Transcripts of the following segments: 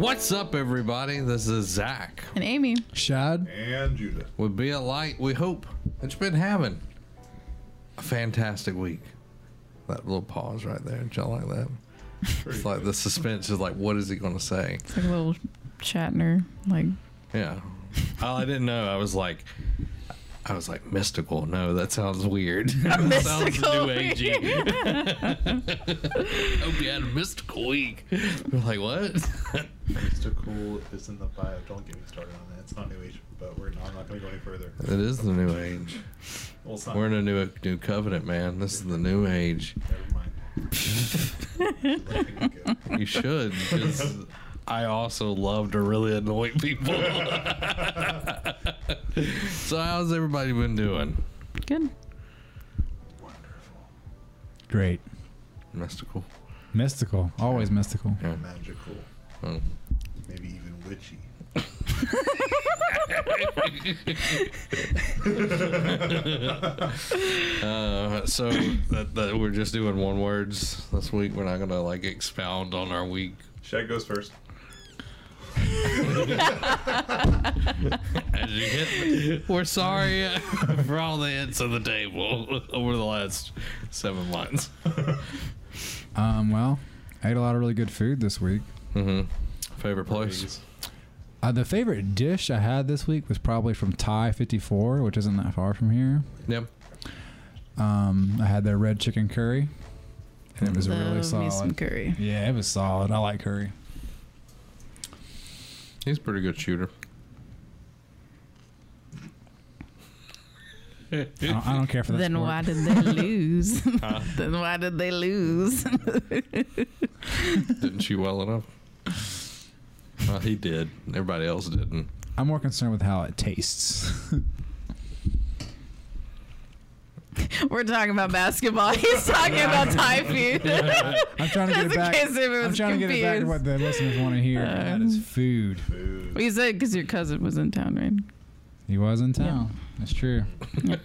What's up, everybody? This is Zach. And Amy. Shad. And Judah. We'll be a light, we hope. It's been having a fantastic week. That little pause right there. Did y'all like that? It's like the suspense is like, what is he going to say? It's like a little Shatner. Like. Yeah. Oh, I didn't know. I was like, mystical. No, that sounds weird. That sounds new agey. Hope you had a mystical week. We're like, what? Mystical is in the bio. Don't get me started on that. It's not new age, but I'm not going to go any further. It is the new age. Well, it's not. We're in a new covenant, man. This is the new age. Never mind. You should. I also love to really annoy people. So how's everybody been doing? Good. Wonderful. Great. Mystical. Mystical. Always mystical. Yeah. Magical. Oh. Maybe even witchy. So that we're just doing one words this week. We're not gonna like expound on our week. Shad goes first. As you hit, we're sorry for all the hits on the table over the last 7 months. Well, I ate a lot of really good food this week. Mm-hmm. Favorite place? The favorite dish I had this week was probably from Thai 54, which isn't that far from here. Yep. I had their red chicken curry, and it was really solid. Me some curry. Yeah, it was solid. I like curry. He's a pretty good shooter. I don't care for that. Then why did they lose? Huh? Then why did they lose? Didn't she well enough? Well, he did. Everybody else didn't. I'm more concerned with how it tastes. We're talking about basketball. He's talking about Thai food. I'm trying to get it back. I'm trying to get it back to what the listeners want to hear. That is food. Well, you said because your cousin was in town, right? He was in town. Yeah. That's true. Yeah.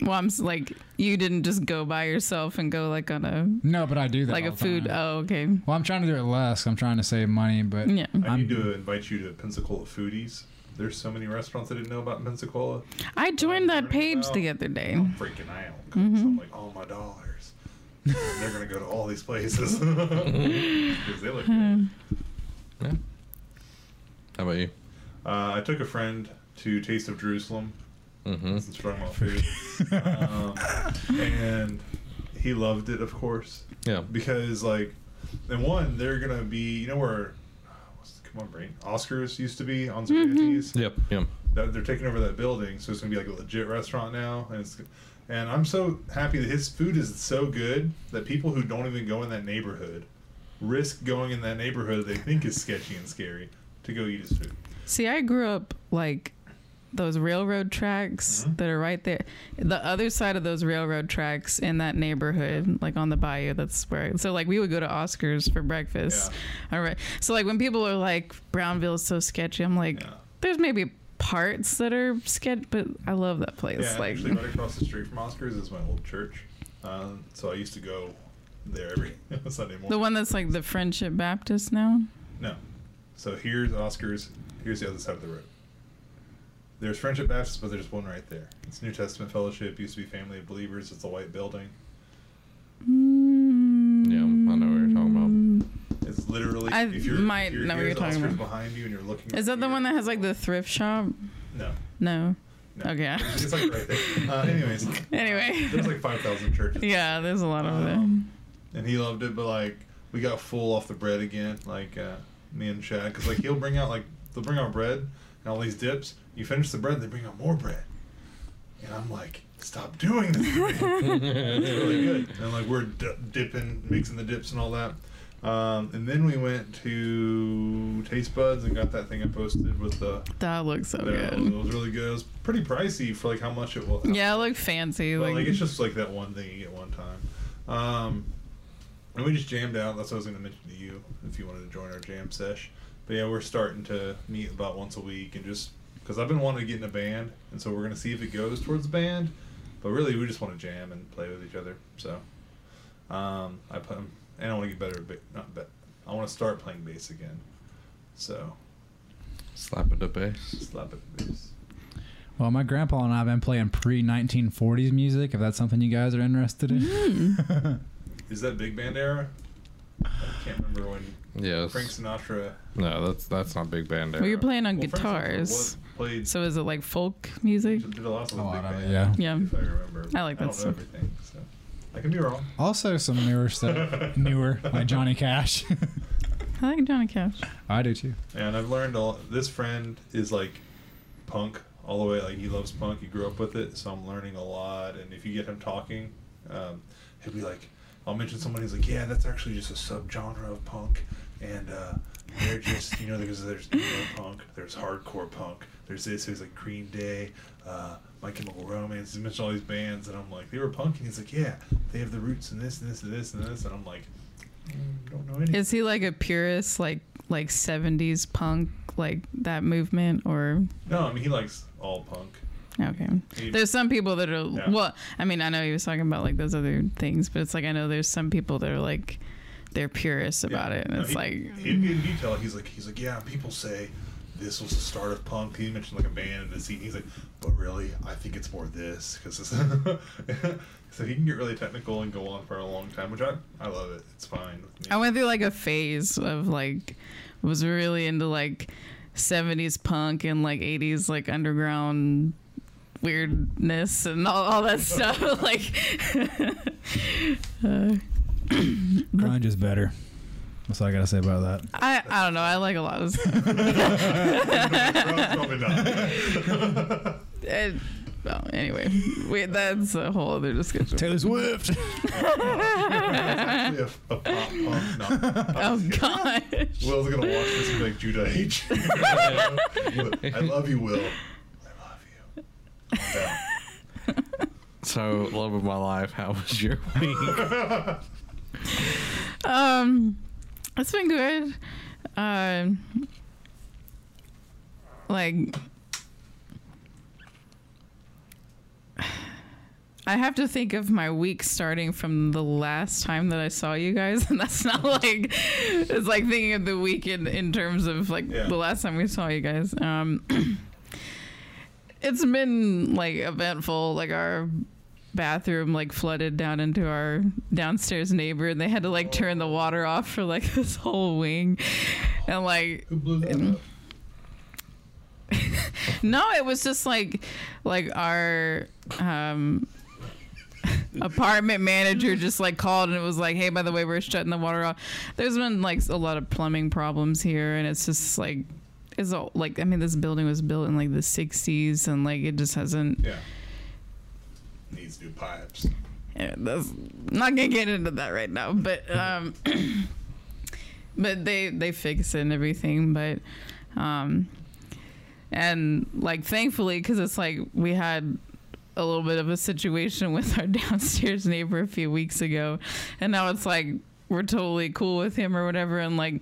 Well, I'm like, you didn't just go by yourself and go like on a. No, but I do that. Like all a food. Time. Oh, okay. Well, I'm trying to do it less. I'm trying to save money, but yeah. I need to invite you to Pensacola Foodies. There's so many restaurants I didn't know about in Pensacola. I joined that page the other day. I'm freaking out. Mm-hmm. I'm like, all my dollars. They're going to go to all these places. Because they look good. Yeah. How about you? I took a friend to Taste of Jerusalem. Mm-hmm. Since we're talking about food. And he loved it, of course. Yeah. Because, like, and one, they're going to be, you know where... Come on, brain. Oscars used to be on Spaghetti's. Mm-hmm. Yep. They're taking over that building, so it's gonna be like a legit restaurant now. And I'm so happy that his food is so good that people who don't even go in that neighborhood risk going in that neighborhood they think is sketchy and scary to go eat his food. See, I grew up like those railroad tracks that are right there. The other side of those railroad tracks in that neighborhood, like on the bayou, that's where. So like we would go to Oscars for breakfast. Yeah. All right. So like when people are like, Brownville is so sketchy, I'm like, there's maybe parts that are sketchy, but I love that place. Yeah, like, actually right across the street from Oscars is my old church. So I used to go there every Sunday morning. The one that's like the Friendship Baptist now? No. So here's Oscars. Here's the other side of the road. There's Friendship Baptist, but there's one right there. It's New Testament Fellowship. Used to be Family of Believers. It's a white building. Mm. Yeah, I know what you're talking about. It's literally... I might know what you're talking about. Behind you and you're looking... Is that the one that has, like, the thrift shop? No. Okay. It's, like, right there. Anyway. There's, like, 5,000 churches. Yeah, there's a lot of them. And he loved it, but, like, we got full off the bread again, like, me and Shad. Because, like, he'll bring out, like, they'll bring out bread and all these dips. You finish the bread, they bring out more bread. And I'm like, stop doing this. It's really good. And like we're dipping, mixing the dips and all that. And then we went to Taste Buds and got that thing I posted with the... That looks so good. It was really good. It was pretty pricey for like how much it was. Yeah, it looked fancy. But like it's just like that one thing you get one time. And we just jammed out. That's what I was going to mention to you if you wanted to join our jam sesh. But yeah, we're starting to meet about once a week and just... Because I've been wanting to get in a band, and so we're going to see if it goes towards the band. But really, we just want to jam and play with each other. So, I want to get better, but I want to start playing bass again. So slap it to bass. Slap it to bass. Well, my grandpa and I have been playing pre-1940s music, if that's something you guys are interested in. Mm. Is that big band era? I can't remember when. Yes. Frank Sinatra. No, that's not big band era. Well, you're playing on guitars. So is it like folk music? Did a lot of big band. Yeah. Yeah. If I remember. I like that stuff. Everything, so. I can be wrong. Also some newer stuff. Like Johnny Cash. I like Johnny Cash. I do too. And I've learned this friend is like punk. All the way, like, he loves punk. He grew up with it, so I'm learning a lot. And if you get him talking, he'll be like, I'll mention somebody who's like, yeah, that's actually just a subgenre of punk. And they're just, you know, because there's emo punk, there's hardcore punk, there's this, who's like Green Day, My Chemical Romance. He mentioned all these bands, and I'm like, they were punk. And he's like, yeah, they have the roots in this, and this, and this, and this. And I'm like, don't know anything. Is he like a purist, like 70s punk? Like that movement, or no? I mean, he likes all punk. Okay, there's some people that are, yeah. Well, I mean, I know he was talking about like those other things, but it's like, I know there's some people that are like, they're purists about it, and no, it's in detail, he's like, yeah, people say this was the start of punk. He mentioned like a band and this, he's like, but really, I think it's more this because so he can get really technical and go on for a long time, which I love it. It's fine with me. I went through like a phase of like. Was really into like 70s punk and like 80s like underground weirdness and all that stuff. Like grunge is better. That's all I gotta say about that. I don't know. I like a lot of stuff. Well, anyway, that's a whole other discussion. Taylor Swift. That's actually a pop punk. No, oh, gosh. Will's going to watch this and be like, Judah H. I love you, Will. I love you. Yeah. So, love of my life, how was your week? It's been good. I have to think of my week starting from the last time that I saw you guys, and that's not like it's like thinking of the week in terms of like the last time we saw you guys. It's been like eventful. Like our bathroom like flooded down into our downstairs neighbor, and they had to like turn the water off for like this whole wing, and like. Who blew that up? No, it was just like our apartment manager just like called and it was like, hey, by the way, we're shutting the water off. There's been like a lot of plumbing problems here, and it's just like it's all like, I mean, this building was built in like the 60s, and like it just hasn't needs new pipes. Yeah, that's not gonna get into that right now, but but they fix it and everything, but and like thankfully, because it's like we had a little bit of a situation with our downstairs neighbor a few weeks ago, and now it's like we're totally cool with him or whatever. And like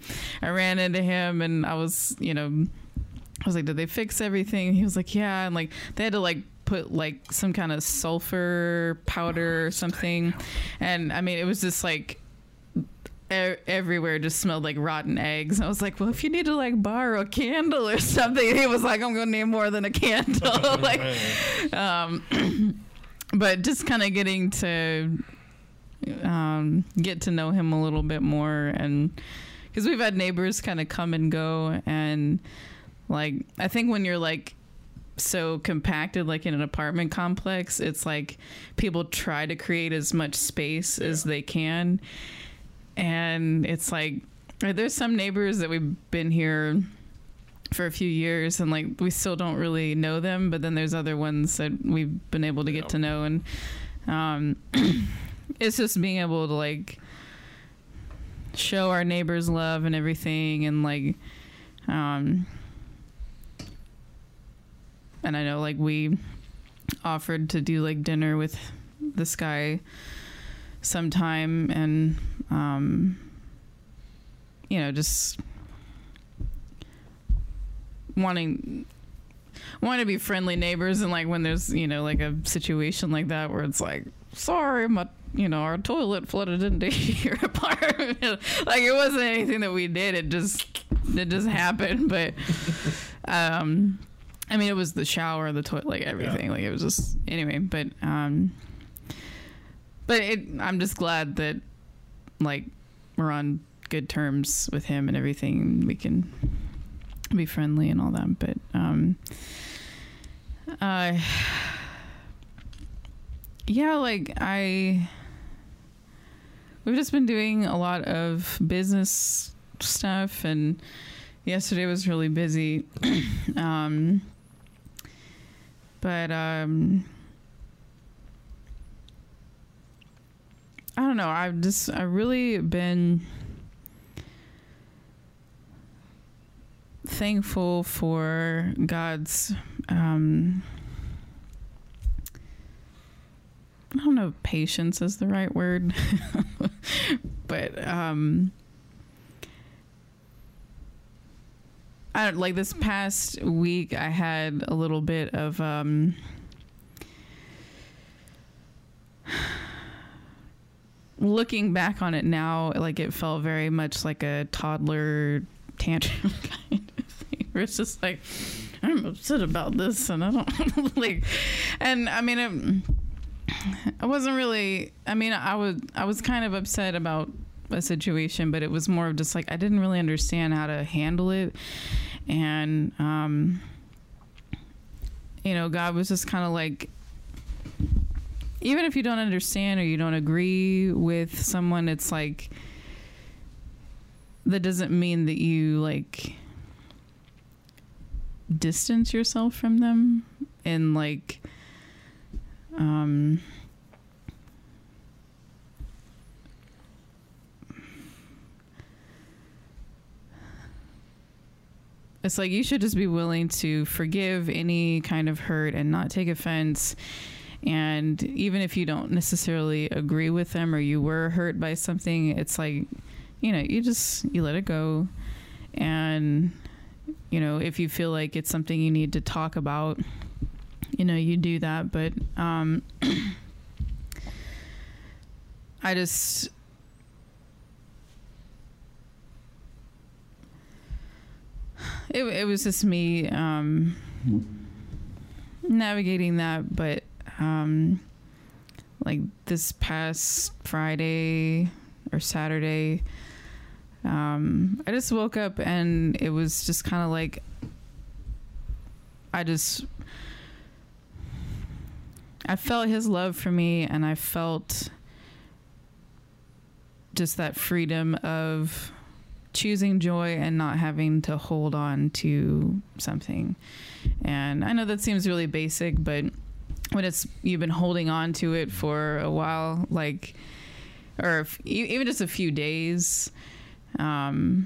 I ran into him and I was, you know, I was like, did they fix everything? And he was like, yeah. And like they had to like put like some kind of sulfur powder or something, and I mean it was just like everywhere just smelled like rotten eggs. And I was like, well, if you need to like borrow a candle or something. And he was like, I'm gonna need more than a candle. Like but just kind of getting to get to know him a little bit more, and because we've had neighbors kind of come and go, and like I think when you're like so compacted like in an apartment complex, it's like people try to create as much space as they can. And it's like, there's some neighbors that we've been here for a few years and like we still don't really know them, but then there's other ones that we've been able to get to know. And it's just being able to like show our neighbors love and everything. And like and I know like we offered to do like dinner with this guy sometime, and you know, just wanting to be friendly neighbors. And like when there's, you know, like a situation like that where it's like, sorry, my, you know, our toilet flooded into your apartment. Like it wasn't anything that we did. It just it just happened. But I mean, it was the shower, the toilet, like everything. Yeah. Like it was just anyway. But I'm just glad that like we're on good terms with him and everything. And we can be friendly and all that. But yeah, like we've just been doing a lot of business stuff, and yesterday was really busy. I don't know. I've really been thankful for God's, I don't know if patience is the right word, but I don't, like this past week I had a little bit of looking back on it now, like it felt very much like a toddler tantrum kind of thing, where it's just like, I'm upset about this and I don't like, and I mean I wasn't really, I mean, I was kind of upset about a situation, but it was more of just like, I didn't really understand how to handle it. And, you know, God was just kind of like, even if you don't understand or you don't agree with someone, it's like, that doesn't mean that you like distance yourself from them and like, it's like you should just be willing to forgive any kind of hurt and not take offense. And even if you don't necessarily agree with them or you were hurt by something, it's like, you know, you let it go. And, you know, if you feel like it's something you need to talk about, you know, you do that. But I just, it was just me navigating that. But like this past Friday or Saturday, I just woke up and it was just kind of like, I felt his love for me, and I felt just that freedom of choosing joy and not having to hold on to something. And I know that seems really basic, but when you've been holding on to it for a while, like, or even just a few days, you know,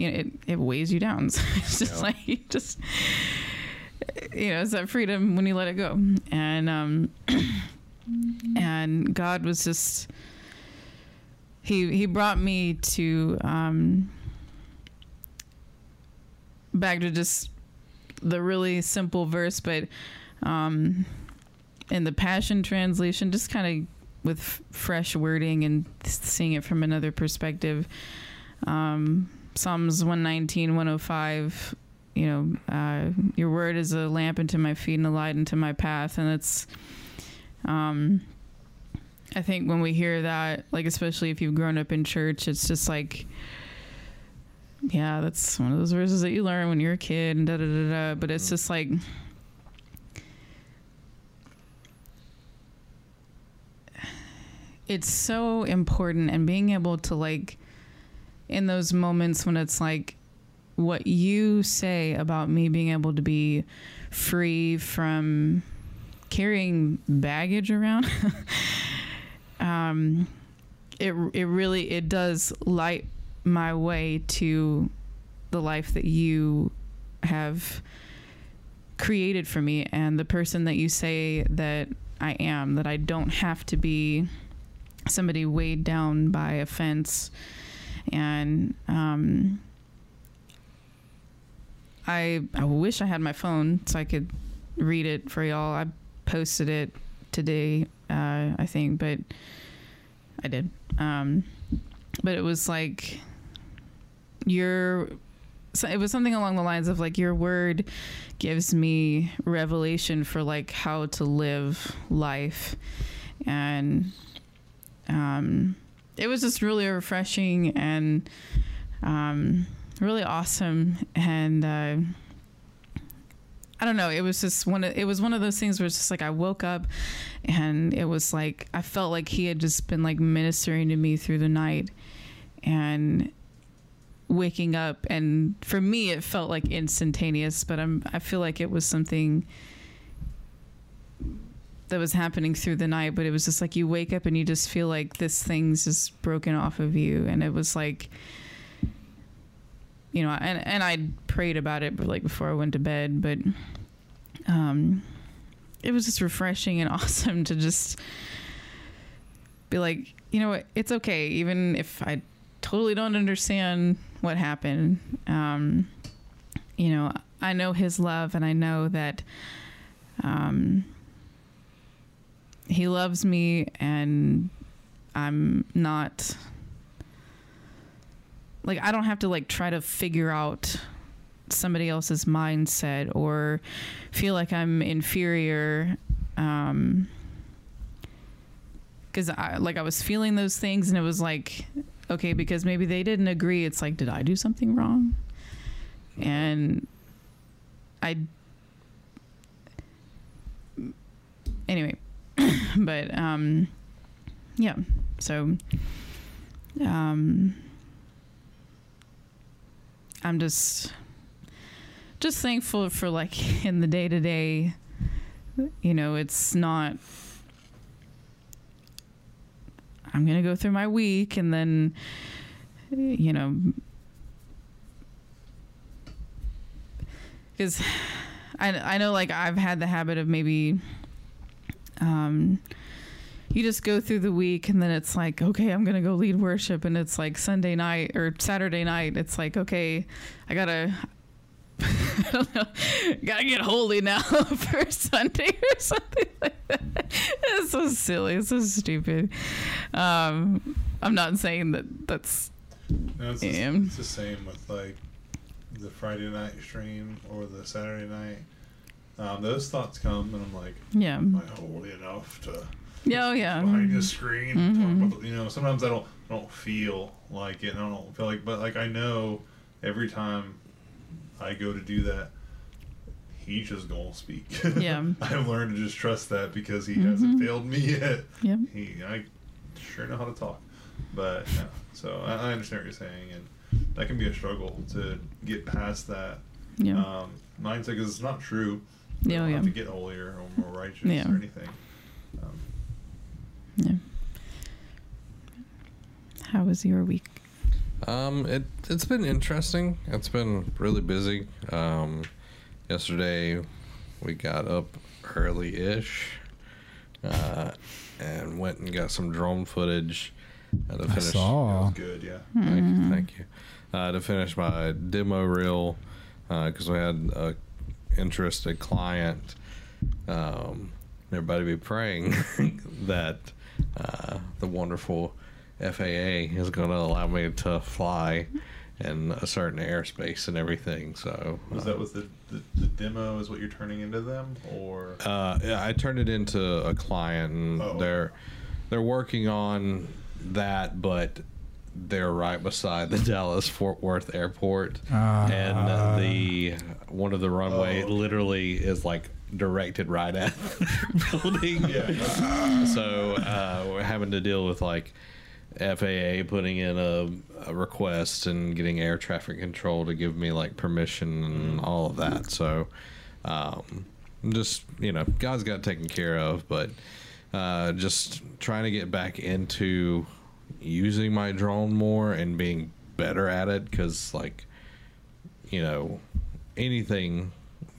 it weighs you down. So it's just like, you just, you know, it's that freedom when you let it go. And and God was just, he brought me to back to just the really simple verse, but in the Passion Translation, just kind of with fresh wording and seeing it from another perspective. Psalms 119, 105. You know, your word is a lamp unto my feet and a light unto my path. And it's, I think when we hear that, like, especially if you've grown up in church, it's just like, yeah, that's one of those verses that you learn when you're a kid and da da da da. But it's just like, it's so important. And being able to, like, in those moments when it's like, what you say about me being able to be free from carrying baggage around, it really does light my way to the life that you have created for me and the person that you say that I am, that I don't have to be somebody weighed down by offense. And I wish I had my phone so I could read it for y'all. I posted it today, I think, but I did. But it was like, your so it was something along the lines of like, your word gives me revelation for like how to live life. And it was just really refreshing and really awesome. And I don't know, it was just one of those things where it's just like I woke up and it was like I felt like he had just been like ministering to me through the night, and waking up, and for me it felt like instantaneous, but I feel like it was something that was happening through the night. But it was just like you wake up and you just feel like this thing's just broken off of you. And it was like, you know, and I prayed about it, but like before I went to bed, but it was just refreshing and awesome to just be like, you know what, it's okay, even if I totally don't understand what happened. You know, I know his love, and I know that he loves me, and I'm not like, I don't have to like try to figure out somebody else's mindset or feel like I'm inferior. 'Cause I was feeling those things, and it was like, okay, because maybe they didn't agree. It's like, did I do something wrong? And anyway, but, yeah. So, I'm just thankful for like in the day to day, you know, it's not, I'm going to go through my week and then, you know, because I know like I've had the habit of maybe, you just go through the week and then it's like, okay, I'm going to go lead worship. And it's like Sunday night or Saturday night, it's like, okay, I gotta, I don't know, gotta get holy now for Sunday or something like that. It's so silly. It's so stupid. I'm not saying that's... No, it's the same with like the Friday night stream or the Saturday night. Those thoughts come and I'm like, yeah, am I holy enough to... Yeah, oh, yeah. Behind the screen, talk about, you know, sometimes I don't feel like it, and I don't feel like, but like I know every time I go to do that, he's just gonna speak. Yeah, I've learned to just trust that because he hasn't failed me yet. Yeah, I sure know how to talk, but no. So I understand what you're saying, and that can be a struggle to get past that. Yeah, mindset, because it's not true. Yeah, don't have to get holier or more righteous or anything. Yeah. How was your week? It's been interesting. It's been really busy. Yesterday we got up early-ish and went and got some drone footage to finish. I saw. It was good, yeah. Thank you. To finish my demo reel, because we had a interested client. Everybody be praying that the wonderful FAA is going to allow me to fly in a certain airspace and everything. So was that with the demo is what you're turning into them, or I turned it into a client, and they're working on that, but they're right beside the Dallas Fort Worth airport, and the one of the runway literally is like directed right at the building. So we're having to deal with like FAA putting in a request and getting air traffic control to give me like permission and all of that. So just, you know, God's got taken care of, but just trying to get back into using my drone more and being better at it, because like, you know, anything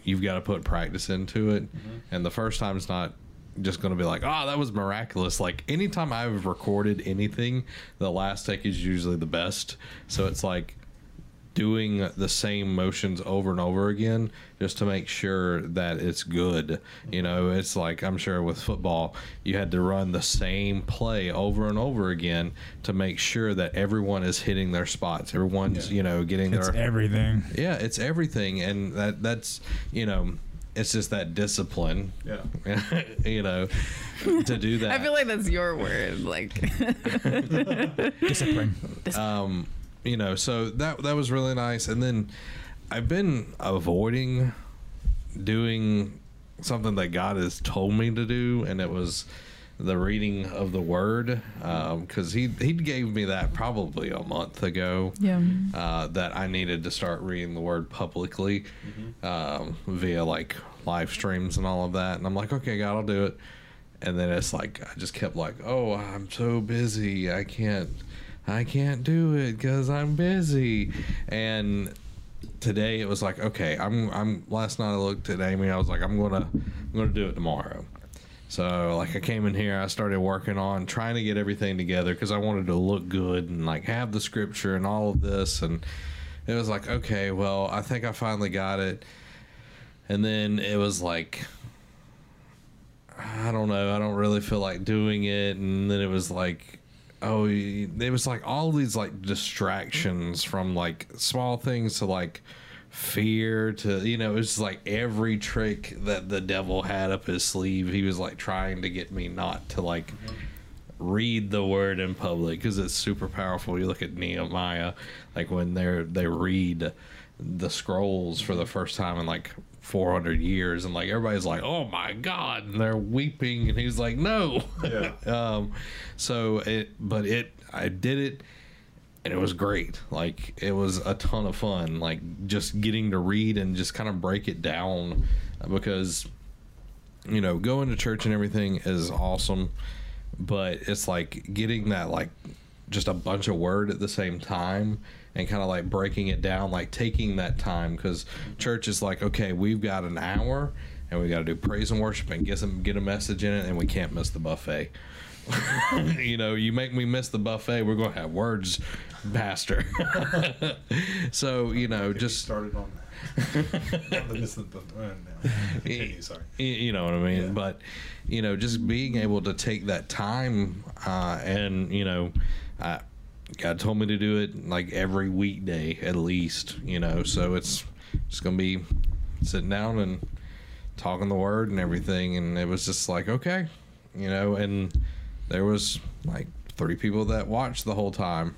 you've got to put practice into it. And the first time it's not just going to be like, oh, that was miraculous. Like anytime I've recorded anything, the last take is usually the best. So it's like, doing the same motions over and over again just to make sure that it's good. You know, it's like, I'm sure with football, you had to run the same play over and over again to make sure that everyone is hitting their spots. Everyone's, you know, getting their... It's everything. Yeah, it's everything. And that's, you know... It's just that discipline, yeah. You know, to do that. I feel like that's your word, like discipline. You know, so that was really nice. And then I've been avoiding doing something that God has told me to do, and it was the reading of the Word, because he gave me that probably a month ago. Yeah. That I needed to start reading the Word publicly, via like live streams and all of that. And I'm like, okay, God, I'll do it. And then it's like I just kept like, oh, I'm so busy, I can't do it because I'm busy. And today it was like, okay, I'm last night I looked at Amy. I was like, I'm gonna do it tomorrow. So, like, I came in here, I started working on trying to get everything together because I wanted to look good and, like, have the scripture and all of this. And it was like, okay, well, I think I finally got it. And then it was like, I don't know, I don't really feel like doing it. And then it was like, oh, it was like all these, like, distractions from, like, small things to, like, fear to, you know, it's like every trick that the devil had up his sleeve. He was like trying to get me not to like read the Word in public because it's super powerful. You look at Nehemiah, like when they read the scrolls for the first time in like 400 years, and like everybody's like, oh my God, and they're weeping, and he's like, no. Yeah. I did it. And it was great. Like, it was a ton of fun, like just getting to read and just kind of break it down, because, you know, going to church and everything is awesome, but it's like getting that, like, just a bunch of Word at the same time and kind of like breaking it down, like taking that time, because church is like, okay, we've got an hour and we got to do praise and worship and get a message in it, and we can't miss the buffet. You know, you make me miss the buffet, we're going to have words, pastor. So, you know, just started on that. Continue, sorry. You know what I mean? Yeah. But, you know, just being able to take that time, and, you know, God told me to do it like every weekday at least, you know, so it's just going to be sitting down and talking the Word and everything. And it was just like, okay, you know, and there was like 3 people that watched the whole time.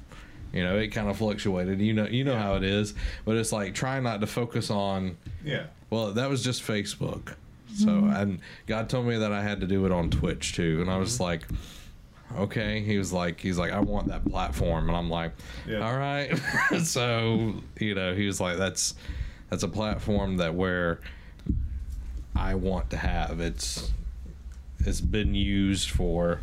You know, it kind of fluctuated. You know how it is, but it's like trying not to focus on. Yeah. Well, that was just Facebook. So and God told me that I had to do it on Twitch too, and I was like, okay. He's like, I want that platform, and I'm like, all right. So, you know, he was like, that's a platform that where I want to have it's. It's been used for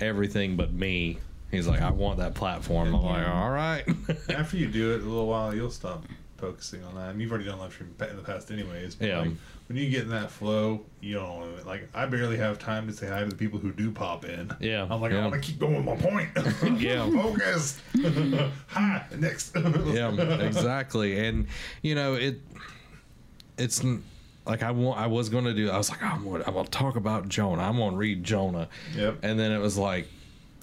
everything but me. He's like, I want that platform. And I'm like, all right. After you do it a little while, you'll stop focusing on that. And you've already done live stream in the past anyways. But like, when you get in that flow, you don't, like, I barely have time to say hi to the people who do pop in. Yeah. I'm like, I want to keep going with my point. Focus. Hi. Next. Exactly. And, you know, it's... Like I was gonna talk about Jonah. I'm gonna read Jonah. Yep. And then it was like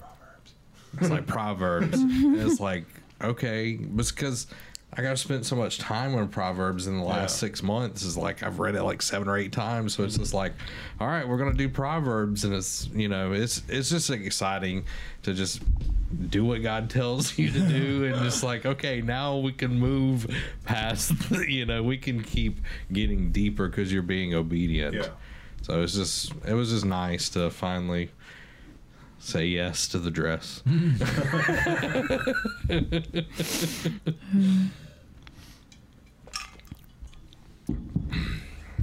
Proverbs. It's like Proverbs. And it's like, okay, because I gotta spend so much time on Proverbs in the last 6 months. Is like I've read it like 7 or 8 times. So it's just like, all right, we're gonna do Proverbs, and it's, you know, it's just like exciting to just do what God tells you to do, and just like, okay, now we can move past, you know, we can keep getting deeper because you're being obedient. Yeah. So it's just, it was just nice to finally say yes to the dress.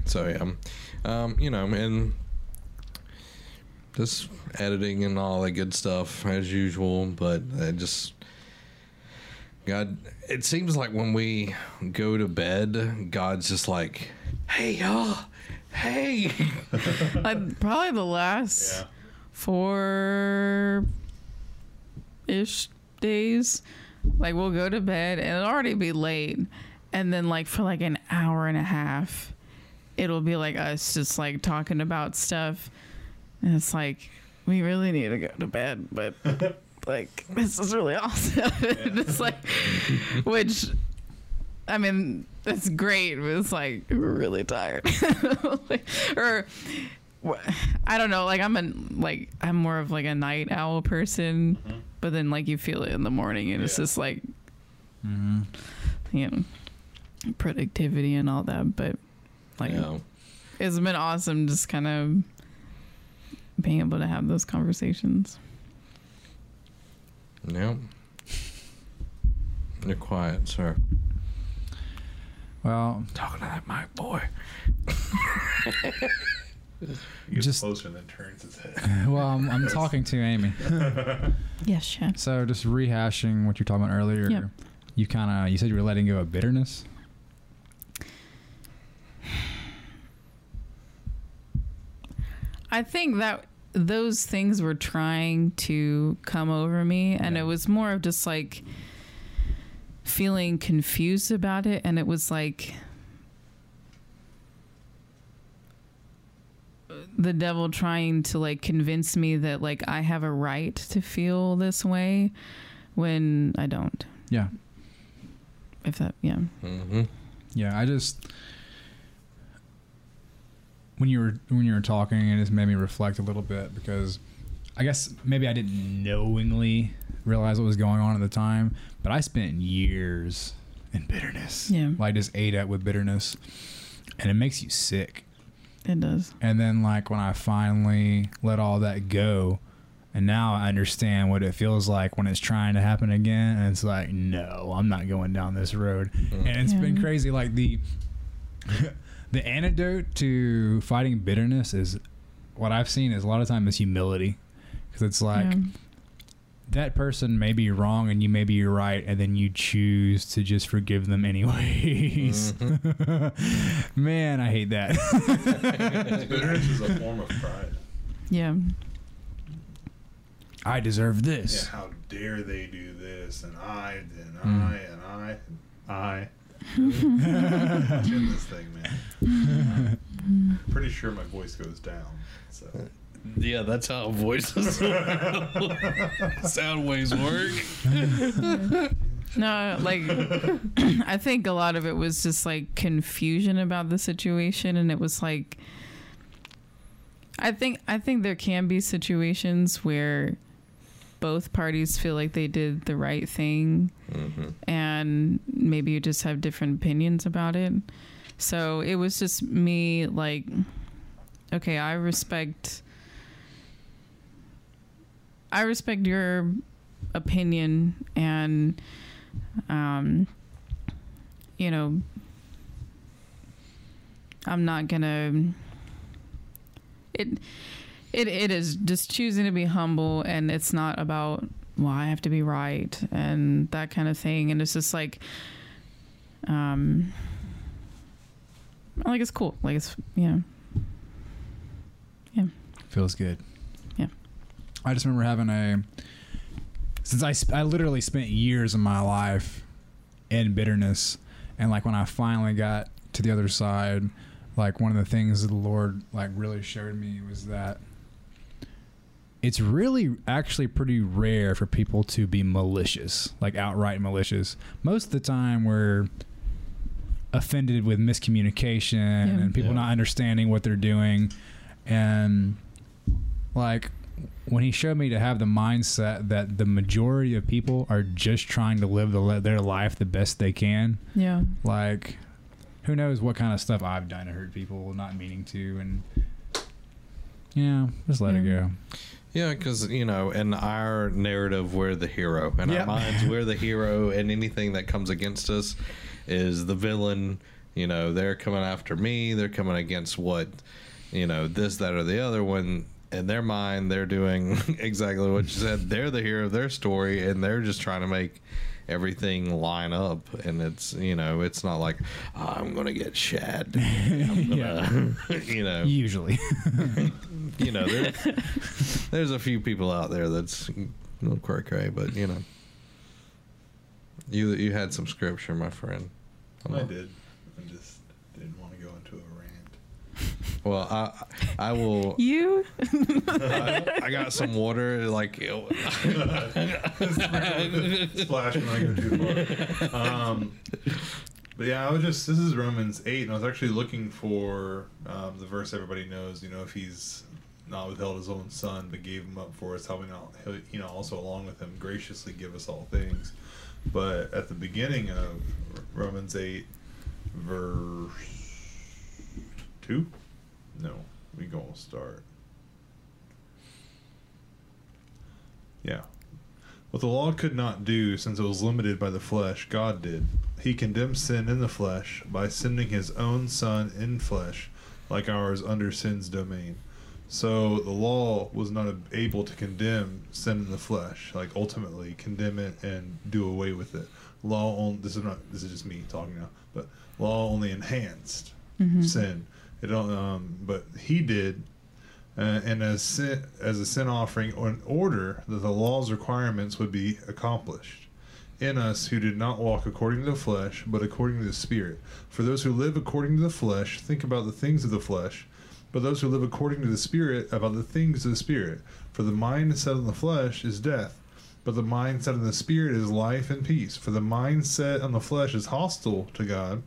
So you know, and just editing and all that good stuff as usual, but God, it seems like when we go to bed, God's just like, hey y'all, hey. Probably the last 4-ish days, Like, we'll go to bed and it'll already be late. And then, like, for like an hour and a half, it'll be like us just like talking about stuff. And it's like, we really need to go to bed, but like, this is really awesome. It's like, which, I mean, that's great, but it's like, we're really tired. Like, or I don't know, like, I'm more of like a night owl person, mm-hmm. but then like you feel it in the morning, and yeah. it's just like, mm-hmm. you know, productivity and all that. But like, yeah. it's been awesome just kind of being able to have those conversations. Yep. You're quiet, sir. Well, I'm talking to that Mike boy. He gets just closer and then turns his head. Well, I'm talking to Amy. Yes, sure. So just rehashing what you were talking about earlier. Yep. You said you were letting go of bitterness. I think that those things were trying to come over me, and yeah. it was more of just like feeling confused about it, and it was like the devil trying to like convince me that like I have a right to feel this way when I don't. Yeah. If that, yeah. Mm-hmm. Yeah, I just, when you were talking, it just made me reflect a little bit, because I guess maybe I didn't knowingly realize what was going on at the time, but I spent years in bitterness. Yeah. Like, just ate up with bitterness, and it makes you sick. It does. And then, like, when I finally let all that go, and now I understand what it feels like when it's trying to happen again, and it's like, no, I'm not going down this road. Mm. And it's yeah. been crazy. Like, the... The antidote to fighting bitterness is, what I've seen is a lot of time is humility. Because it's like, yeah. that person may be wrong and you may be right, and then you choose to just forgive them anyways. Mm-hmm. Man, I hate that. Bitterness is a form of pride. Yeah. I deserve this. Yeah, how dare they do this, and I. This thing, man. I'm pretty sure my voice goes down. So. Yeah, that's how voices sound waves work. No, like, I think a lot of it was just like confusion about the situation, and it was like, I think there can be situations where both parties feel like they did the right thing, mm-hmm. and maybe you just have different opinions about it. So it was just me like, okay, I respect your opinion, and you know, I'm not gonna It is just choosing to be humble, and it's not about, well, I have to be right and that kind of thing. And it's just like it's cool. Like, it's, you know, yeah. Feels good. Yeah. I just remember having since I literally spent years of my life in bitterness. And like, when I finally got to the other side, like, one of the things the Lord like really showed me was that it's really actually pretty rare for people to be malicious, like outright malicious. Most of the time we're offended with miscommunication, yeah. and people yeah. not understanding what they're doing. And like, when he showed me to have the mindset that the majority of people are just trying to live their life the best they can. Yeah. Like, who knows what kind of stuff I've done to hurt people, not meaning to, and yeah, just let it go. Yeah, because, you know, in our narrative, we're the hero. In yep. our minds, we're the hero, and anything that comes against us is the villain. You know, they're coming after me. They're coming against what, you know, this, that, or the other one. In their mind, they're doing exactly what you said. They're the hero of their story, and they're just trying to make everything line up. And it's, you know, it's not like, oh, I'm going to get shat. I'm gonna, yeah. you know. Usually. You know, there's a few people out there that's a little cray-cray, but, you know. You had some scripture, my friend. I did. I just didn't want to go into a rant. Well, I will. You? I got some water. Like, splash when I go too far. But yeah, I was just. This is Romans 8, and I was actually looking for the verse everybody knows. You know, if he's not withheld his own son, but gave him up for us, how we not, you know, also along with him graciously give us all things. But at the beginning of Romans 8, verse 2? No, we gonna start. Yeah. What the law could not do, since it was limited by the flesh, God did. He condemned sin in the flesh by sending his own son in flesh, like ours, under sin's domain. So the law was not able to condemn sin in the flesh, like ultimately condemn it and do away with it. This is just me talking now, but law only enhanced sin. But he did, and as a sin offering, in order that the law's requirements would be accomplished in us who did not walk according to the flesh, but according to the Spirit. For those who live according to the flesh think about the things of the flesh. But those who live according to the Spirit about the things of the Spirit. For the mind set on the flesh is death, but the mind set on the Spirit is life and peace. For the mind set on the flesh is hostile to God,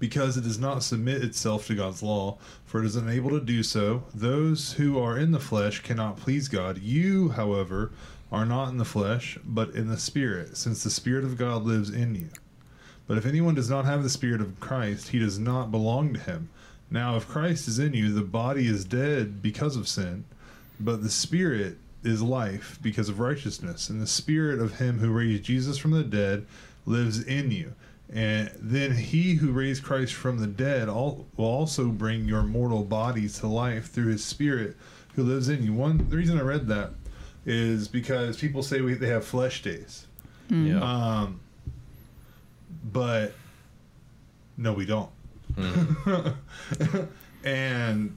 because it does not submit itself to God's law, for it is unable to do so. Those who are in the flesh cannot please God. You, however, are not in the flesh, but in the Spirit, since the Spirit of God lives in you. But if anyone does not have the Spirit of Christ, he does not belong to him. Now, if Christ is in you, the body is dead because of sin, but the Spirit is life because of righteousness. And the Spirit of him who raised Jesus from the dead lives in you. And then he who raised Christ from the dead will also bring your mortal bodies to life through his Spirit who lives in you. The reason I read that is because people say they have flesh days. Yeah. But no, we don't. And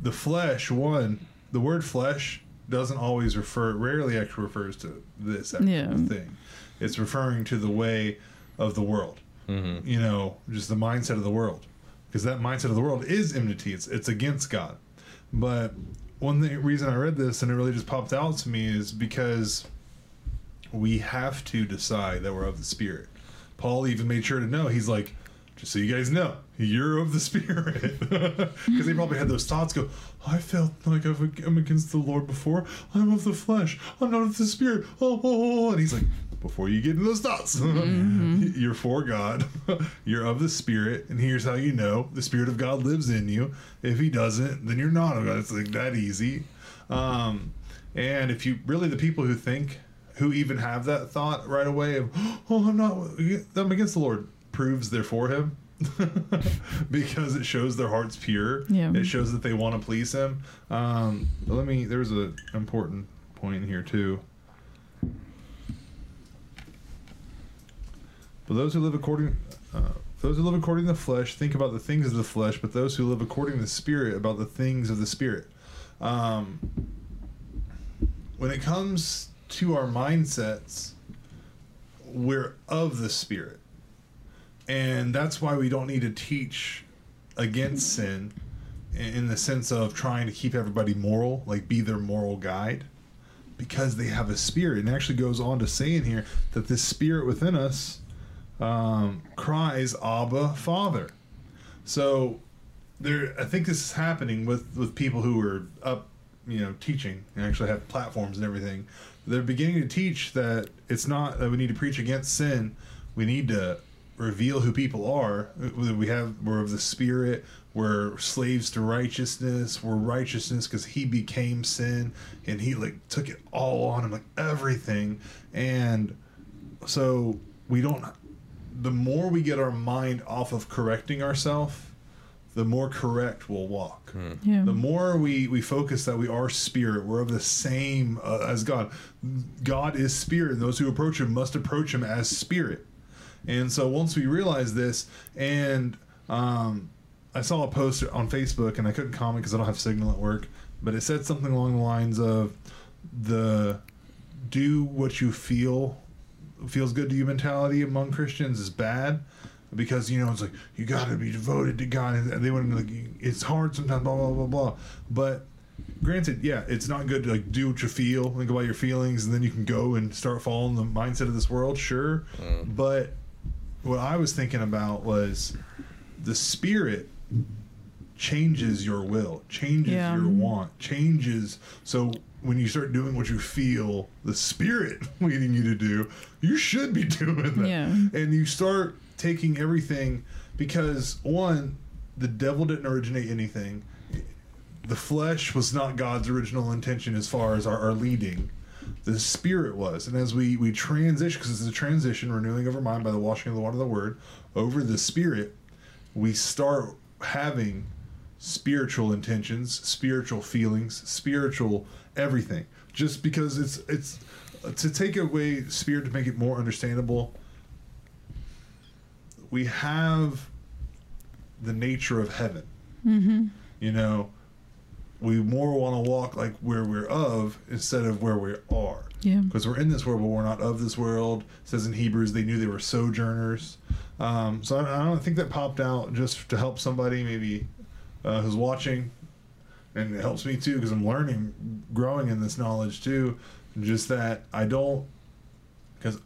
the flesh, the word flesh doesn't always rarely actually refers to this actual thing. It's referring to the way of the world, you know, just the mindset of the world, because that mindset of the world is enmity. It's against God. But the reason I read this and it really just popped out to me is because we have to decide that we're of the Spirit. Paul even made sure to know, he's like, just so you guys know, you're of the Spirit. Because they probably had those thoughts go, I felt like I'm against the Lord before. I'm of the flesh. I'm not of the Spirit. Oh. And he's like, before you get into those thoughts, you're for God. You're of the Spirit. And here's how you know the Spirit of God lives in you. If he doesn't, then you're not of God. It's like that easy. And if you really, the people who even have that thought right away of, I'm against the Lord, proves they're for him because it shows their heart's pure. Yeah. It shows that they want to please him. There's an important point here too. But those who live according to the flesh think about the things of the flesh, but those who live according to the Spirit about the things of the Spirit. When it comes to our mindsets, we're of the Spirit. And that's why we don't need to teach against sin in the sense of trying to keep everybody moral, like be their moral guide, because they have a spirit. And it actually goes on to say in here that this spirit within us cries, Abba, Father. So I think this is happening with people who are up, you know, teaching and actually have platforms and everything. They're beginning to teach that it's not that we need to preach against sin. We need to reveal who people are. We're of the Spirit. We're slaves to righteousness. We're righteousness because he became sin and he like took it all on him, like everything. And so the more we get our mind off of correcting ourselves, the more correct we'll walk. Yeah. The more we focus that we are spirit, we're of the same as God. God is spirit, and those who approach him must approach him as spirit. And so once we realize this, and I saw a post on Facebook, and I couldn't comment because I don't have signal at work, but it said something along the lines of do what you feel feels good to you mentality among Christians is bad, because, you know, it's like, you got to be devoted to God, and they wouldn't, like, it's hard sometimes, blah, blah, blah, blah. But granted, yeah, it's not good to, like, do what you feel, think about your feelings, and then you can go and start following the mindset of this world, sure. But what I was thinking about was the Spirit changes your will, changes your want, changes. So when you start doing what you feel the Spirit leading you to do, you should be doing that. Yeah. And you start taking everything, because one, the devil didn't originate anything. The flesh was not God's original intention as far as our leading. The Spirit was. And as we transition, because it's a transition, renewing of our mind by the washing of the water of the Word, over the Spirit, we start having spiritual intentions, spiritual feelings, spiritual everything. Just because it's to take away Spirit to make it more understandable. We have the nature of heaven. Mm-hmm. You know, we more want to walk like where we're of instead of where we are. Yeah. Because we're in this world, but we're not of this world. It says in Hebrews, they knew they were sojourners. So I don't think that popped out just to help somebody maybe who's watching. And it helps me too, because I'm learning, growing in this knowledge too. Just that I don't, because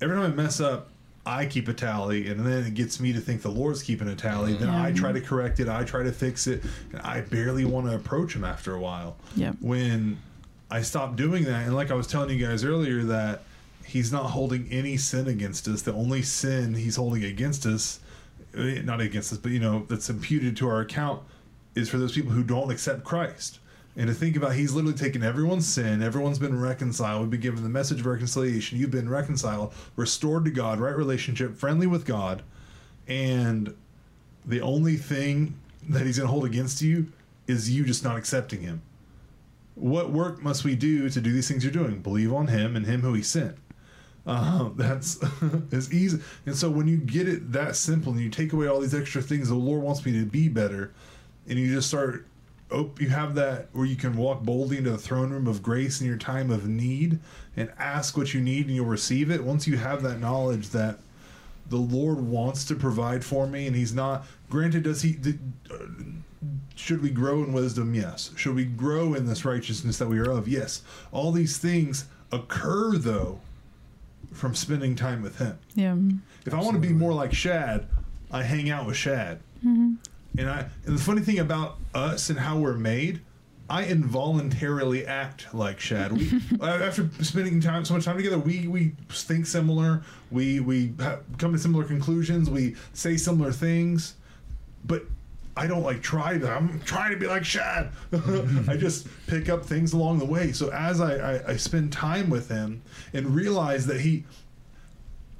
every time I mess up, I keep a tally, and then it gets me to think the Lord's keeping a tally. Then I try to correct it, I try to fix it, and I barely want to approach him after a while. Yeah. When I stop doing that, and like I was telling you guys earlier, that he's not holding any sin against us. The only sin he's holding against us, not against us, but, you know, that's imputed to our account, is for those people who don't accept Christ. And to think about, he's literally taken everyone's sin, everyone's been reconciled, we've been given the message of reconciliation, you've been reconciled, restored to God, right relationship, friendly with God, and the only thing that he's going to hold against you is you just not accepting him. What work must we do to do these things you're doing? Believe on him and him who he sent. That's as easy. And so when you get it that simple and you take away all these extra things, the Lord wants me to be better, and you just start... Oh, you have that where you can walk boldly into the throne room of grace in your time of need and ask what you need and you'll receive it. Once you have that knowledge that the Lord wants to provide for me, and he's not, granted, does he, should we grow in wisdom? Yes. Should we grow in this righteousness that we are of? Yes. All these things occur, though, from spending time with him. Yeah. If I want to be more like Shad, I hang out with Shad. Mm-hmm. And the funny thing about us and how we're made, I involuntarily act like Shad. We, after spending time, so much time together, we think similar. We come to similar conclusions. We say similar things. But I don't, like, try that. I'm trying to be like Shad. I just pick up things along the way. So as I spend time with him and realize that he,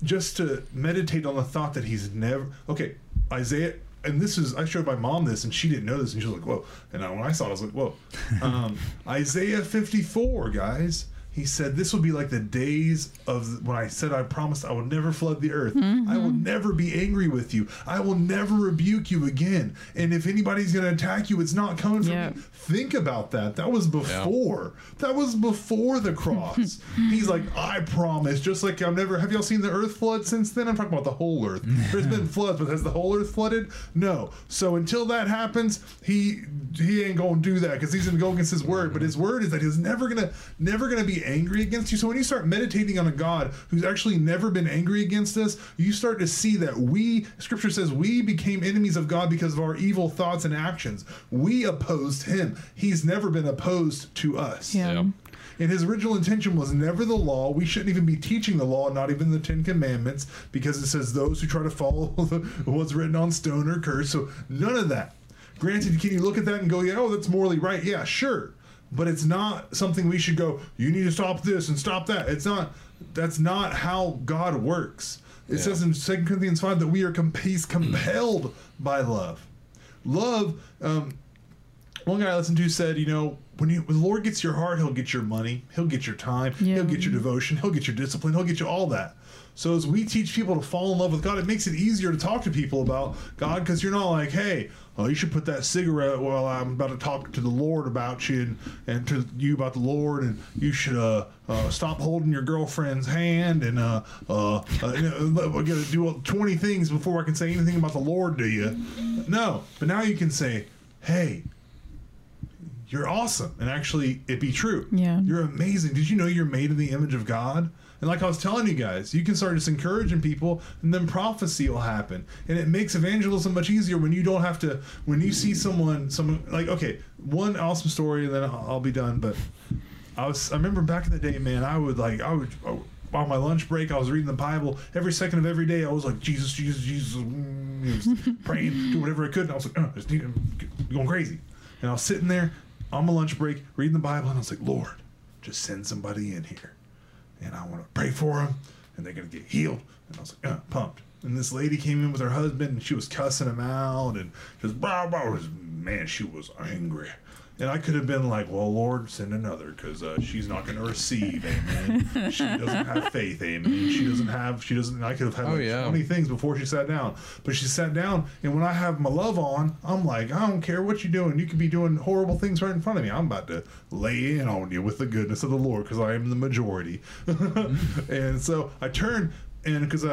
just to meditate on the thought that he's never, okay, Isaiah... And this is, I showed my mom this, and she didn't know this, and she was like, whoa. And when I saw it, I was like, whoa. Isaiah 54, guys. He said, this will be like the days of when I said, I promised I will never flood the earth. Mm-hmm. I will never be angry with you. I will never rebuke you again. And if anybody's going to attack you, it's not coming from me. Think about that. That was before. Yeah. That was before the cross. He's like, I promise. Just like I've never, have y'all seen the earth flood since then? I'm talking about the whole earth. There's been floods, but has the whole earth flooded? No. So until that happens, he ain't going to do that, because he's going to go against his word. But his word is that he's never going to be angry against you. So when you start meditating on a God who's actually never been angry against us, you start to see that scripture says we became enemies of God because of our evil thoughts and actions. We opposed him. He's never been opposed to us. Yeah. And his original intention was never the law. We shouldn't even be teaching the law, not even the 10 Commandments, because it says those who try to follow what's written on stone are cursed. So none of that. Granted, can you look at that and go, yeah, oh, that's morally right? Yeah, sure. But it's not something we should go, you need to stop this and stop that. It's not, that's not how God works. It says in 2 Corinthians 5 that we are compelled by love. One guy I listened to said, you know, When the Lord gets your heart, he'll get your money, he'll get your time, he'll get your devotion, he'll get your discipline, he'll get you all that. So as we teach people to fall in love with God, it makes it easier to talk to people about God, because you're not like, hey, oh, you should put that cigarette while I'm about to talk to the Lord about you and to you about the Lord, and you should stop holding your girlfriend's hand and we're gonna do 20 things before I can say anything about the Lord to you. No, but now you can say, hey, you're awesome, and actually it be true. Yeah, you're amazing. Did you know you're made in the image of God? And like I was telling you guys, you can start just encouraging people, and then prophecy will happen. And it makes evangelism much easier when you don't have to, when you see someone like, okay, one awesome story, and then I'll be done. But I remember back in the day, man, I would on my lunch break, I was reading the Bible. Every second of every day, I was like, Jesus, Jesus, Jesus, praying, doing whatever I could. And I was like, I'm going crazy. And I was sitting there on my lunch break, reading the Bible, and I was like, Lord, just send somebody in here. And I want to pray for them, and they're going to get healed. And I was like, pumped. And this lady came in with her husband, and she was cussing him out, and just, blah, blah. Man, she was angry. And I could have been like, well, Lord, send another, because she's not going to receive, amen. She doesn't have faith, amen. She doesn't, I could have had like 20 things before she sat down. But she sat down, and when I have my love on, I'm like, I don't care what you're doing. You could be doing horrible things right in front of me. I'm about to lay in on you with the goodness of the Lord, because I am the majority. And so I turned, and because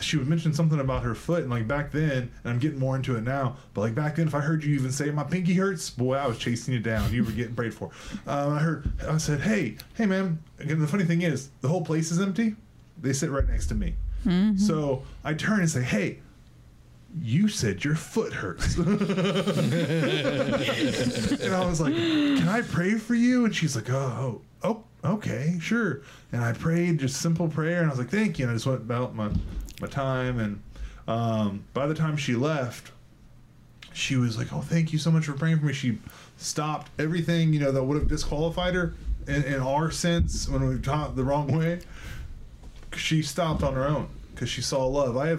she would mention something about her foot, and like back then, and I'm getting more into it now, but like back then, if I heard you even say my pinky hurts, boy, I was chasing you down. You were getting prayed for. I said, hey man. Again, the funny thing is, the whole place is empty. They sit right next to me. Mm-hmm. So I turn and say, hey, you said your foot hurts. And I was like, can I pray for you? And she's like, oh, okay, sure. And I prayed just simple prayer, and I was like, thank you. And I just went about my time, and by the time she left, she was like, oh, thank you so much for praying for me. She stopped everything, that would have disqualified her in our sense when we've taught the wrong way. She stopped on her own because she saw love. I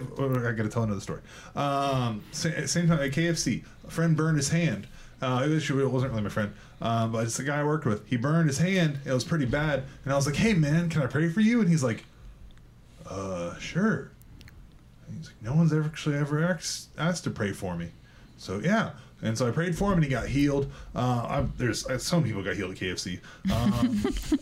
gotta tell another story. At the same time at KFC, a friend burned his hand. It wasn't really my friend, but it's the guy I worked with. He burned his hand. It was pretty bad. And I was like, hey, man, can I pray for you? And he's like, sure. And he's like, no one's ever asked to pray for me. So, yeah. And so I prayed for him, and he got healed. Some people got healed at KFC.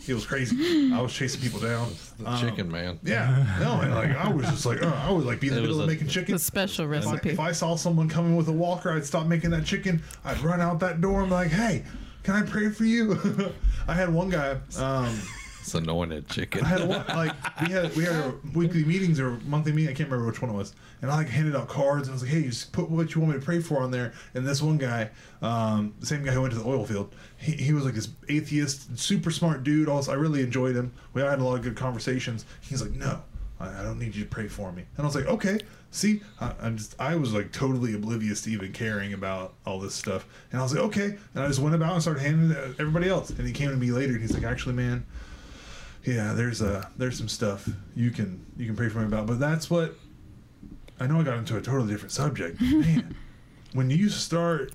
It was crazy. I was chasing people down. The chicken, man. Yeah. No, and like I was just like, I would like be in the middle of making chicken. It's a special recipe. If I saw someone coming with a walker, I'd stop making that chicken. I'd run out that door. I'm like, hey, can I pray for you? I had one guy. It's anointed chicken. I had one, like we had our weekly meetings or monthly meeting. I can't remember which one it was. And I like handed out cards, and I was like, "Hey, just put what you want me to pray for on there." And this one guy, the same guy who went to the oil field, he was like this atheist, super smart dude. Also, I really enjoyed him. We had a lot of good conversations. He's like, "No, I don't need you to pray for me." And I was like, "Okay." See, I was like totally oblivious to even caring about all this stuff. And I was like, "Okay," and I just went about and started handing it to everybody else. And he came to me later, and he's like, "Actually, man." Yeah, there's some stuff you can pray for me about, but that's what I know. I got into a totally different subject, man. When you start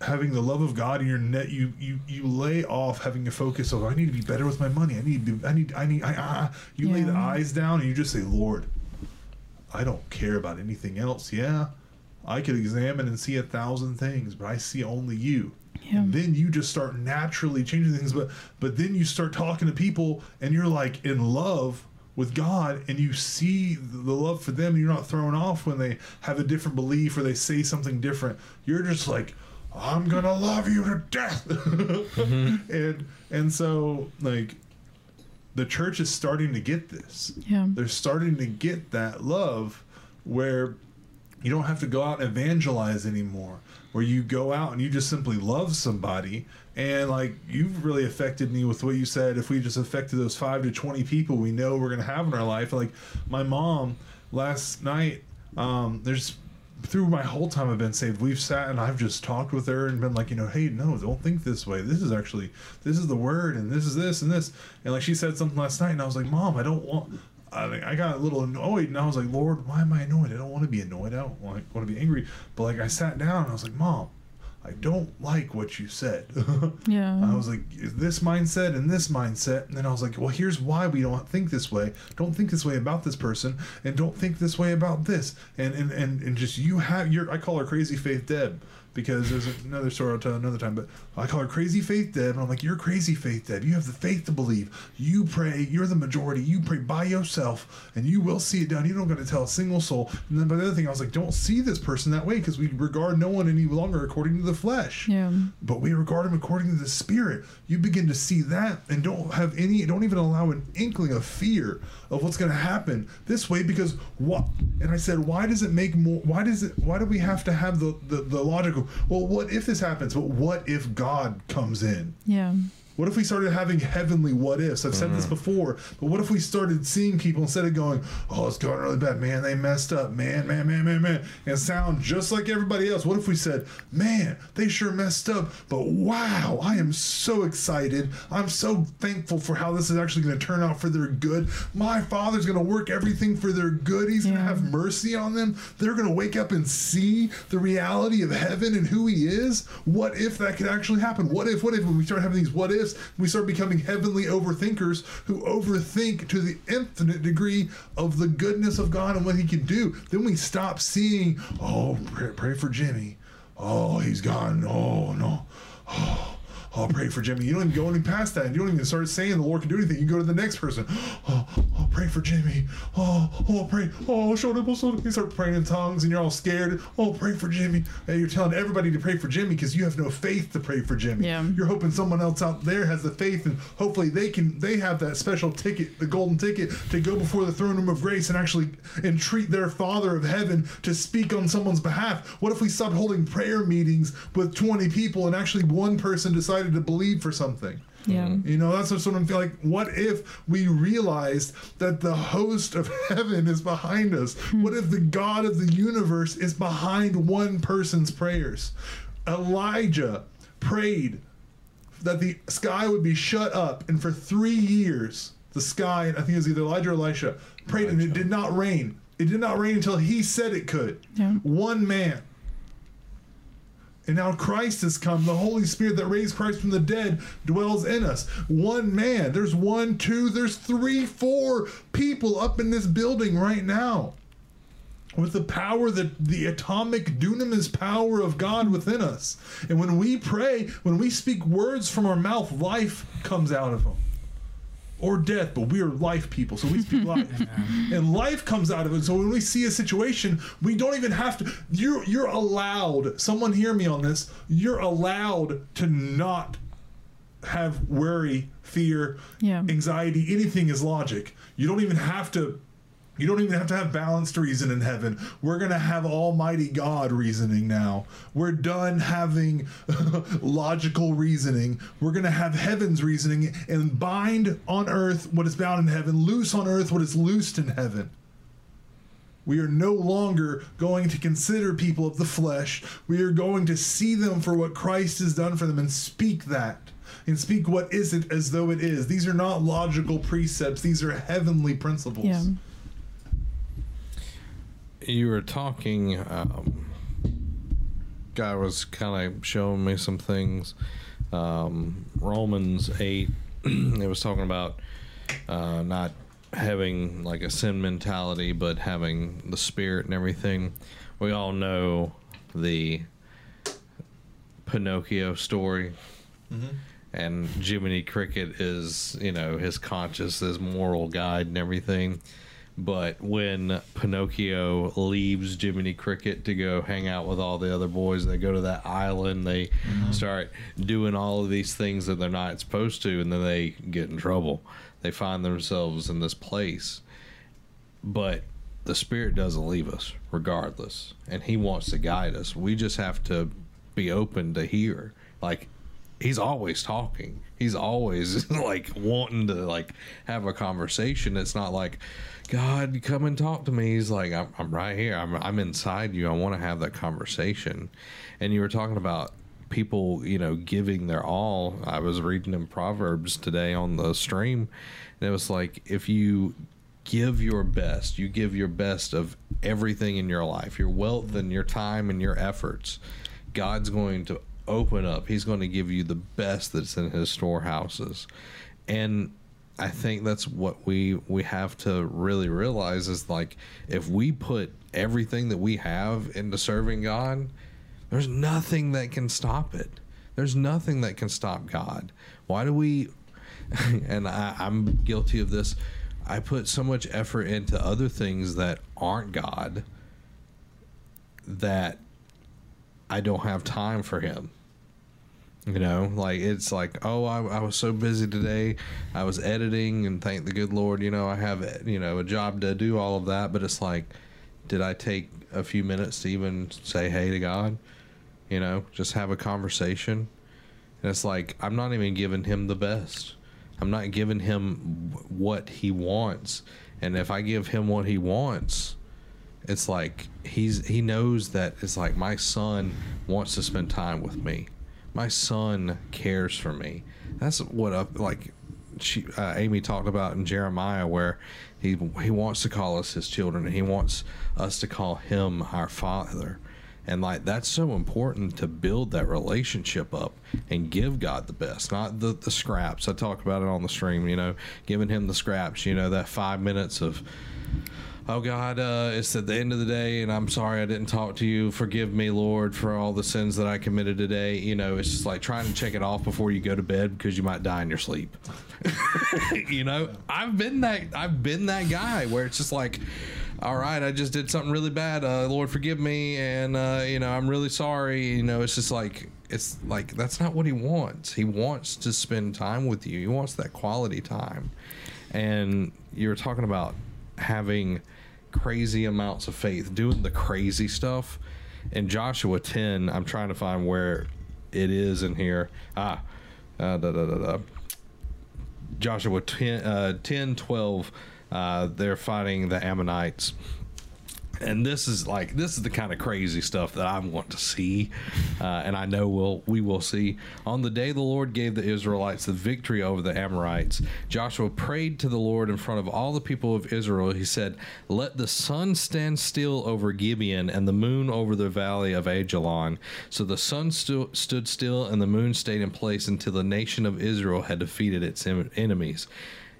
having the love of God in your net, you lay off having a focus of I need to be better with my money. You lay the eyes down and you just say, Lord, I don't care about anything else. Yeah, I could examine and see 1,000 things, but I see only you. Yeah. And then you just start naturally changing things, but then you start talking to people, and you're like in love with God, and you see the love for them, and you're not thrown off when they have a different belief or they say something different. You're just like, I'm gonna love you to death. Mm-hmm. And so like the church is starting to get this. Yeah. They're starting to get that love where you don't have to go out and evangelize anymore. Where you go out and you just simply love somebody, and like you've really affected me with what you said. If we just affected those 5 to 20 people we know we're gonna have in our life, like my mom last night, there's through my whole time I've been saved, we've sat and I've just talked with her and been like, hey, no, don't think this way. This is the word, and this is this and this. And like she said something last night, and I was like, Mom, I got a little annoyed, and I was like, Lord, why am I annoyed? I don't want to be annoyed. I don't want to be angry. But like I sat down, and I was like, Mom, I don't like what you said. Yeah. I was like, is this mindset and this mindset? And then I was like, well, here's why we don't think this way. Don't think this way about this person, and don't think this way about this. And just you have your, I call her Crazy Faith Deb, because there's another story I'll tell another time, but I call her Crazy Faith Deb, and I'm like, you're Crazy Faith Deb. You have the faith to believe. You pray. You're the majority. You pray by yourself, and you will see it done. You don't got to tell a single soul. And then by the other thing, I was like, don't see this person that way, because we regard no one any longer according to the flesh. Yeah. But we regard them according to the Spirit. You begin to see that, and don't have any, don't even allow an inkling of fear of what's going to happen this way, because what? And I said, why does it make more? Why do we have to have the logical? Well, what if this happens? But what if God comes in? Yeah. What if we started having heavenly what ifs? I've said this before, but what if we started seeing people, instead of going, oh, it's going really bad, man, they messed up, man, and sound just like everybody else. What if we said, man, they sure messed up, but wow, I am so excited. I'm so thankful for how this is actually going to turn out for their good. My Father's going to work everything for their good. He's going to have mercy on them. They're going to wake up and see the reality of heaven and who He is. What if that could actually happen? What if when we start having these what ifs, we start becoming heavenly overthinkers who overthink to the infinite degree of the goodness of God and what He can do. Then we stop seeing, oh, pray for Jimmy. Oh, he's gone. Oh, no. Oh, I'll pray for Jimmy. You don't even go any past that. You don't even start saying the Lord can do anything. You go to the next person. Oh, I'll pray for Jimmy. Oh, pray. Oh, shoulder. You start praying in tongues and you're all scared. Oh, pray for Jimmy. And you're telling everybody to pray for Jimmy because you have no faith to pray for Jimmy. Yeah. You're hoping someone else out there has the faith, and hopefully they have that special ticket, the golden ticket, to go before the throne room of grace and actually entreat their Father of heaven to speak on someone's behalf. What if we stopped holding prayer meetings with 20 people and actually one person decided to believe for something? Yeah. You know, that's what I'm feeling like. What if we realized that the host of heaven is behind us? What if the God of the universe is behind one person's prayers? Elijah prayed that the sky would be shut up, and for 3 years the sky, and I think it was either Elijah or Elisha, prayed and it did not rain. It did not rain until he said it could. Yeah. One man. And now Christ has come. The Holy Spirit that raised Christ from the dead dwells in us. One man. There's one, two, there's three, four people up in this building right now with the power, that the atomic dunamis power of God within us. And when we pray, when we speak words from our mouth, life comes out of them. Or death, but we are life people, so we speak life. And life comes out of it. So when we see a situation, we don't even have to. You're allowed, someone hear me on this, you're allowed to not have worry, fear, anxiety. Anything is logic. You don't even have to have balanced reason in heaven. We're going to have Almighty God reasoning now. We're done having logical reasoning. We're going to have heaven's reasoning, and bind on earth what is bound in heaven, loose on earth what is loosed in heaven. We are no longer going to consider people of the flesh. We are going to see them for what Christ has done for them and speak that. And speak what isn't as though it is. These are not logical precepts. These are heavenly principles. Yeah. You were talking, guy was kind of showing me some things. Romans 8, it was talking about not having like a sin mentality, but having the Spirit and everything. We all know the Pinocchio story. Mm-hmm. And Jiminy Cricket is, you know, his conscience, his moral guide and everything. But when Pinocchio leaves Jiminy Cricket to go hang out with all the other boys, they go to that island, they start doing all of these things that they're not supposed to, and then they get in trouble. They find themselves in this place. But the Spirit doesn't leave us, regardless. And He wants to guide us. We just have to be open to hear. Like, He's always talking. He's always like wanting to like have a conversation. It's not like, God, come and talk to me. He's like, I'm right here. I'm inside you. I want to have that conversation. And you were talking about people, you know, giving their all. I was reading in Proverbs today on the stream, and it was like, if you give your best, you give your best of everything in your life, your wealth and your time and your efforts, God's going to open up. He's going to give you the best that's in his storehouses. And I think that's what we have to really realize is, like, if we put everything that we have into serving God, there's nothing that can stop it. There's nothing that can stop God. Why do we, and I'm guilty of this, I put so much effort into other things that aren't God that I don't have time for him. You know, like, it's like, oh, I was so busy today. I was editing, and thank the good Lord, you know, I have, you know, a job to do all of that. But it's like, did I take a few minutes to even say hey to God? You know, just have a conversation. And it's like, I'm not even giving him the best. I'm not giving him what he wants. And if I give him what he wants, it's like he knows that it's like, my son wants to spend time with me. My son cares for me. That's what Amy talked about in Jeremiah, where he wants to call us his children, and he wants us to call him our father. And like, that's so important to build that relationship up and give God the best, not the scraps. I talk about it on the stream, you know, giving him the scraps, you know, that 5 minutes of, oh God, it's at the end of the day, and I'm sorry I didn't talk to you. Forgive me, Lord, for all the sins that I committed today. You know, it's just like trying to check it off before you go to bed because you might die in your sleep. You know, I've been that guy where it's just like, all right, I just did something really bad. Lord, forgive me, and you know, I'm really sorry. You know, it's just like, it's like, that's not what he wants. He wants to spend time with you. He wants that quality time. And you were talking about having crazy amounts of faith, doing the crazy stuff. In Joshua 10, I'm trying to find where it is in here. Joshua 10:12. They're fighting the Ammonites, and this is the kind of crazy stuff that I want to see, and I know we will see. On the day the Lord gave the Israelites the victory over the Amorites, Joshua prayed to the Lord in front of all the people of Israel. He said, "Let the sun stand still over Gibeon and the moon over the valley of Ajalon." So the sun stood still and the moon stayed in place until the nation of Israel had defeated its enemies.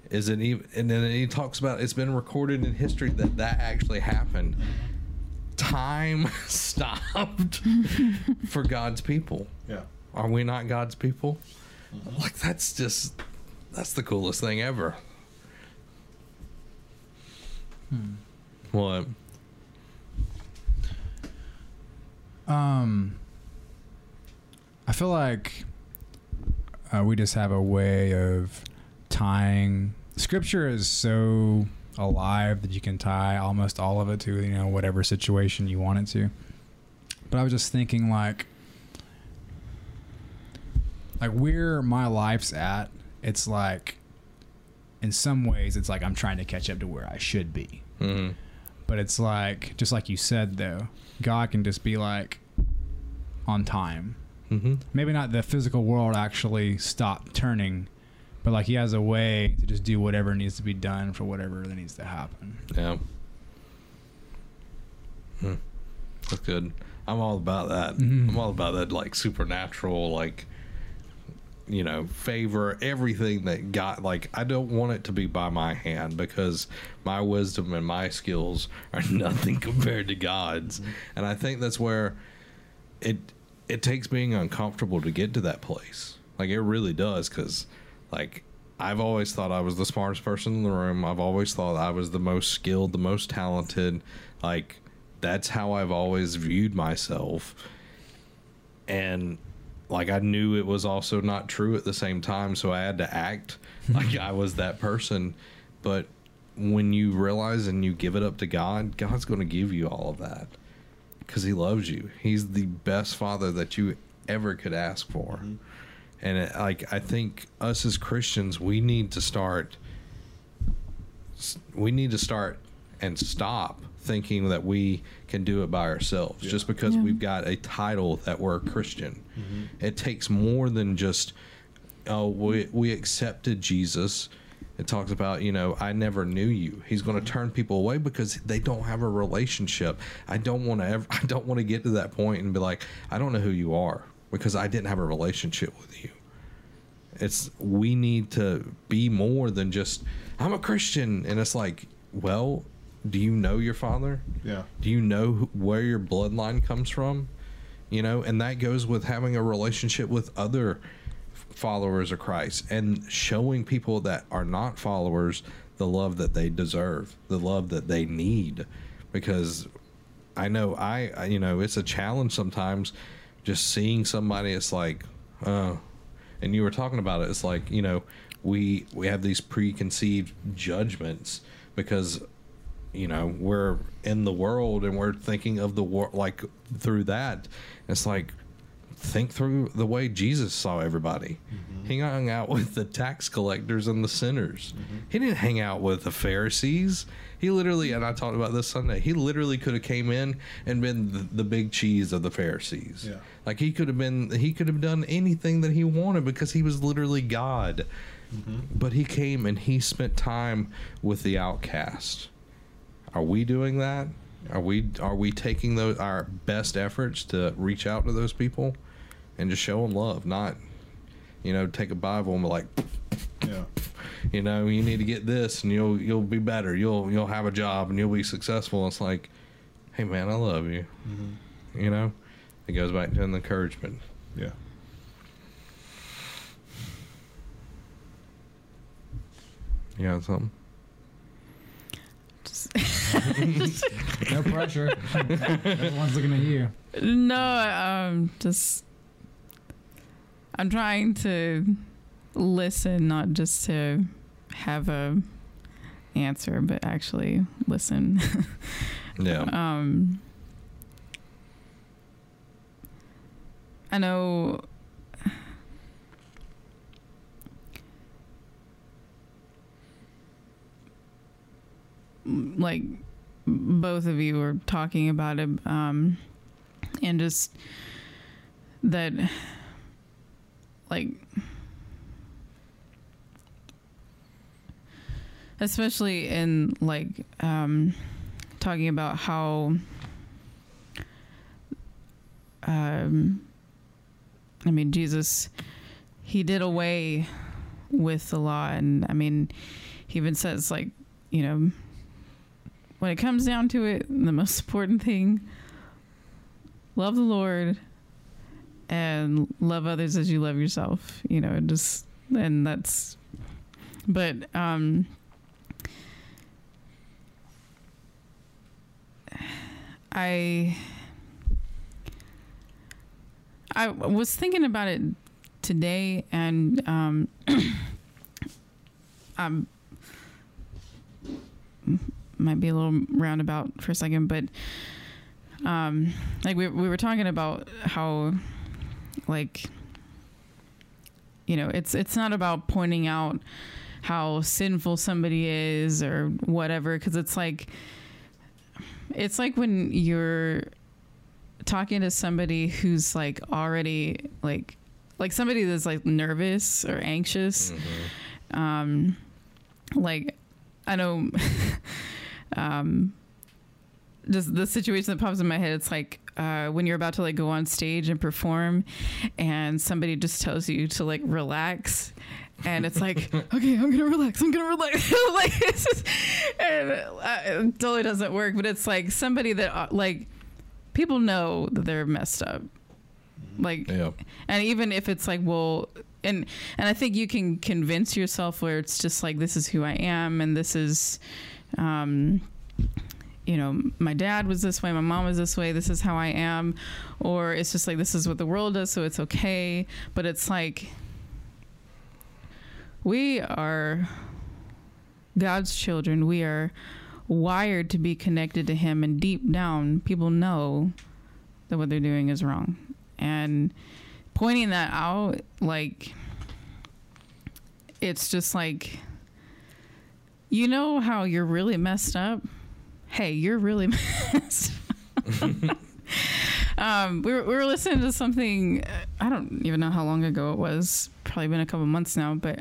And then he talks about it's been recorded in history that actually happened. Time stopped for God's people. Yeah, are we not God's people? Mm-hmm. Like, that's the coolest thing ever. What? I feel like we just have a way of tying. Scripture is so alive that you can tie almost all of it to, you know, whatever situation you want it to. But I was just thinking, like where my life's at, it's like, in some ways, it's like I'm trying to catch up to where I should be. Mm-hmm. But it's like, just like you said, though, God can just be like on time. Mm-hmm. Maybe not the physical world actually stopped turning, but like, he has a way to just do whatever needs to be done for whatever that needs to happen. Yeah. That's good. I'm all about that. Mm-hmm. I'm all about that, like, supernatural, like, you know, favor, everything that God, like, I don't want it to be by my hand, because my wisdom and my skills are nothing compared to God's. Mm-hmm. And I think that's where it takes being uncomfortable to get to that place. Like, it really does, because like, I've always thought I was the smartest person in the room. I've always thought I was the most skilled, the most talented. Like, that's how I've always viewed myself. And like, I knew it was also not true at the same time, so I had to act like I was that person. But when you realize and you give it up to God, God's going to give you all of that, because he loves you. He's the best father that you ever could ask for. Mm-hmm. And it, like, I think us as Christians, we need to start and stop thinking that we can do it by ourselves. Yeah. Just because we've got a title that we're a Christian. Mm-hmm. It takes more than just, oh, we accepted Jesus. It talks about, you know, I never knew you. He's going to turn people away because they don't have a relationship. I don't want to get to that point and be like, I don't know who you are. because I didn't have a relationship with you. It's, we need to be more than just, I'm a Christian. And it's like, well, do you know your father? Yeah. Do you know where your bloodline comes from? You know, and that goes with having a relationship with other followers of Christ and showing people that are not followers the love that they deserve, the love that they need. Because I know you know, it's a challenge sometimes just seeing somebody. It's like, and you were talking about it. It's like, you know, we have these preconceived judgments because, you know, we're in the world and we're thinking of the world like through that. It's like, think through the way Jesus saw everybody. Mm-hmm. He hung out with the tax collectors and the sinners. Mm-hmm. He didn't hang out with the Pharisees. He literally, and I talked about this Sunday, he literally could have came in and been the big cheese of the Pharisees. Yeah. Like he could have done anything that he wanted because he was literally God. Mm-hmm. But he came and he spent time with the outcast. Are we doing that? Are we taking our best efforts to reach out to those people and just show them love? Not, you know, take a Bible and be like, yeah, you know, you need to get this and you'll be better. You'll have a job and you'll be successful. It's like, hey man, I love you. Mm-hmm. You know, it goes back to an encouragement. Yeah. You got something? No pressure. Everyone's looking at you. No, just I'm trying to listen, not just to have a answer, but actually listen. Yeah. I know. Like both of you were talking about it, and just that, like, especially in like talking about how I mean, Jesus, he did away with the law, and I mean, he even says, like, you know, when it comes down to it, the most important thing, love the Lord and love others as you love yourself, you know, and that's, but, I was thinking about it today, and, might be a little roundabout for a second, but like we were talking about how, like, you know, it's not about pointing out how sinful somebody is or whatever, because it's like when you're talking to somebody who's like already like somebody that's like nervous or anxious. Mm-hmm. Like, I know. Just the situation that pops in my head, it's like when you're about to like go on stage and perform and somebody just tells you to like relax, and it's like, okay, I'm gonna relax like it's just, and it totally doesn't work. But it's like somebody that like people know that they're messed up, like, yeah. And even if it's like, well, and I think you can convince yourself where it's just like, this is who I am, and this is you know, my dad was this way, my mom was this way, this is how I am. Or it's just like, this is what the world does, so it's okay. But it's like, we are God's children. We are wired to be connected to him, and deep down people know that what they're doing is wrong. And pointing that out, like, it's just like, you know how you're really messed up? Hey, you're really messed up. We were listening to something, I don't even know how long ago it was, probably been a couple months now, but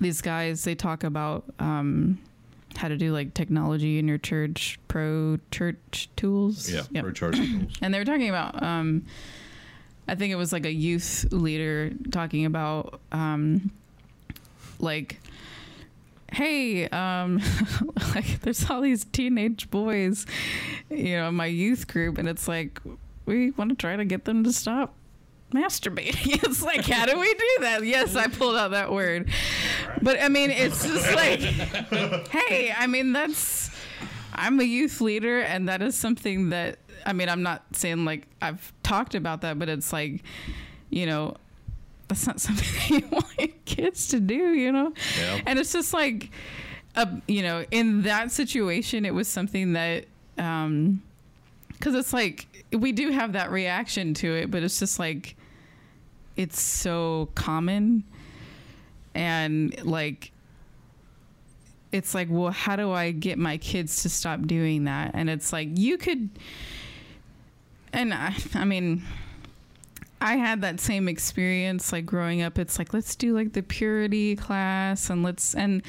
these guys, they talk about how to do like technology in your church, Pro Church Tools. Yeah, yep. Pro Church Tools. And they were talking about I think it was like a youth leader talking about like, hey, like there's all these teenage boys, you know, in my youth group, and it's like, we want to try to get them to stop masturbating. It's like, how do we do that? Yes, I pulled out that word. But I mean, it's just like, hey, I mean, that's, I'm a youth leader, and that is something that, I mean, I'm not saying like I've talked about that, but it's like, you know, that's not something you want your kids to do, you know? Yeah. And it's just like, you know, in that situation, it was something that, because it's like, we do have that reaction to it, but it's just like, it's so common. And like, it's like, well, how do I get my kids to stop doing that? And it's like, you could, and I mean, I had that same experience, like growing up. It's like, let's do like the purity class, and let's, and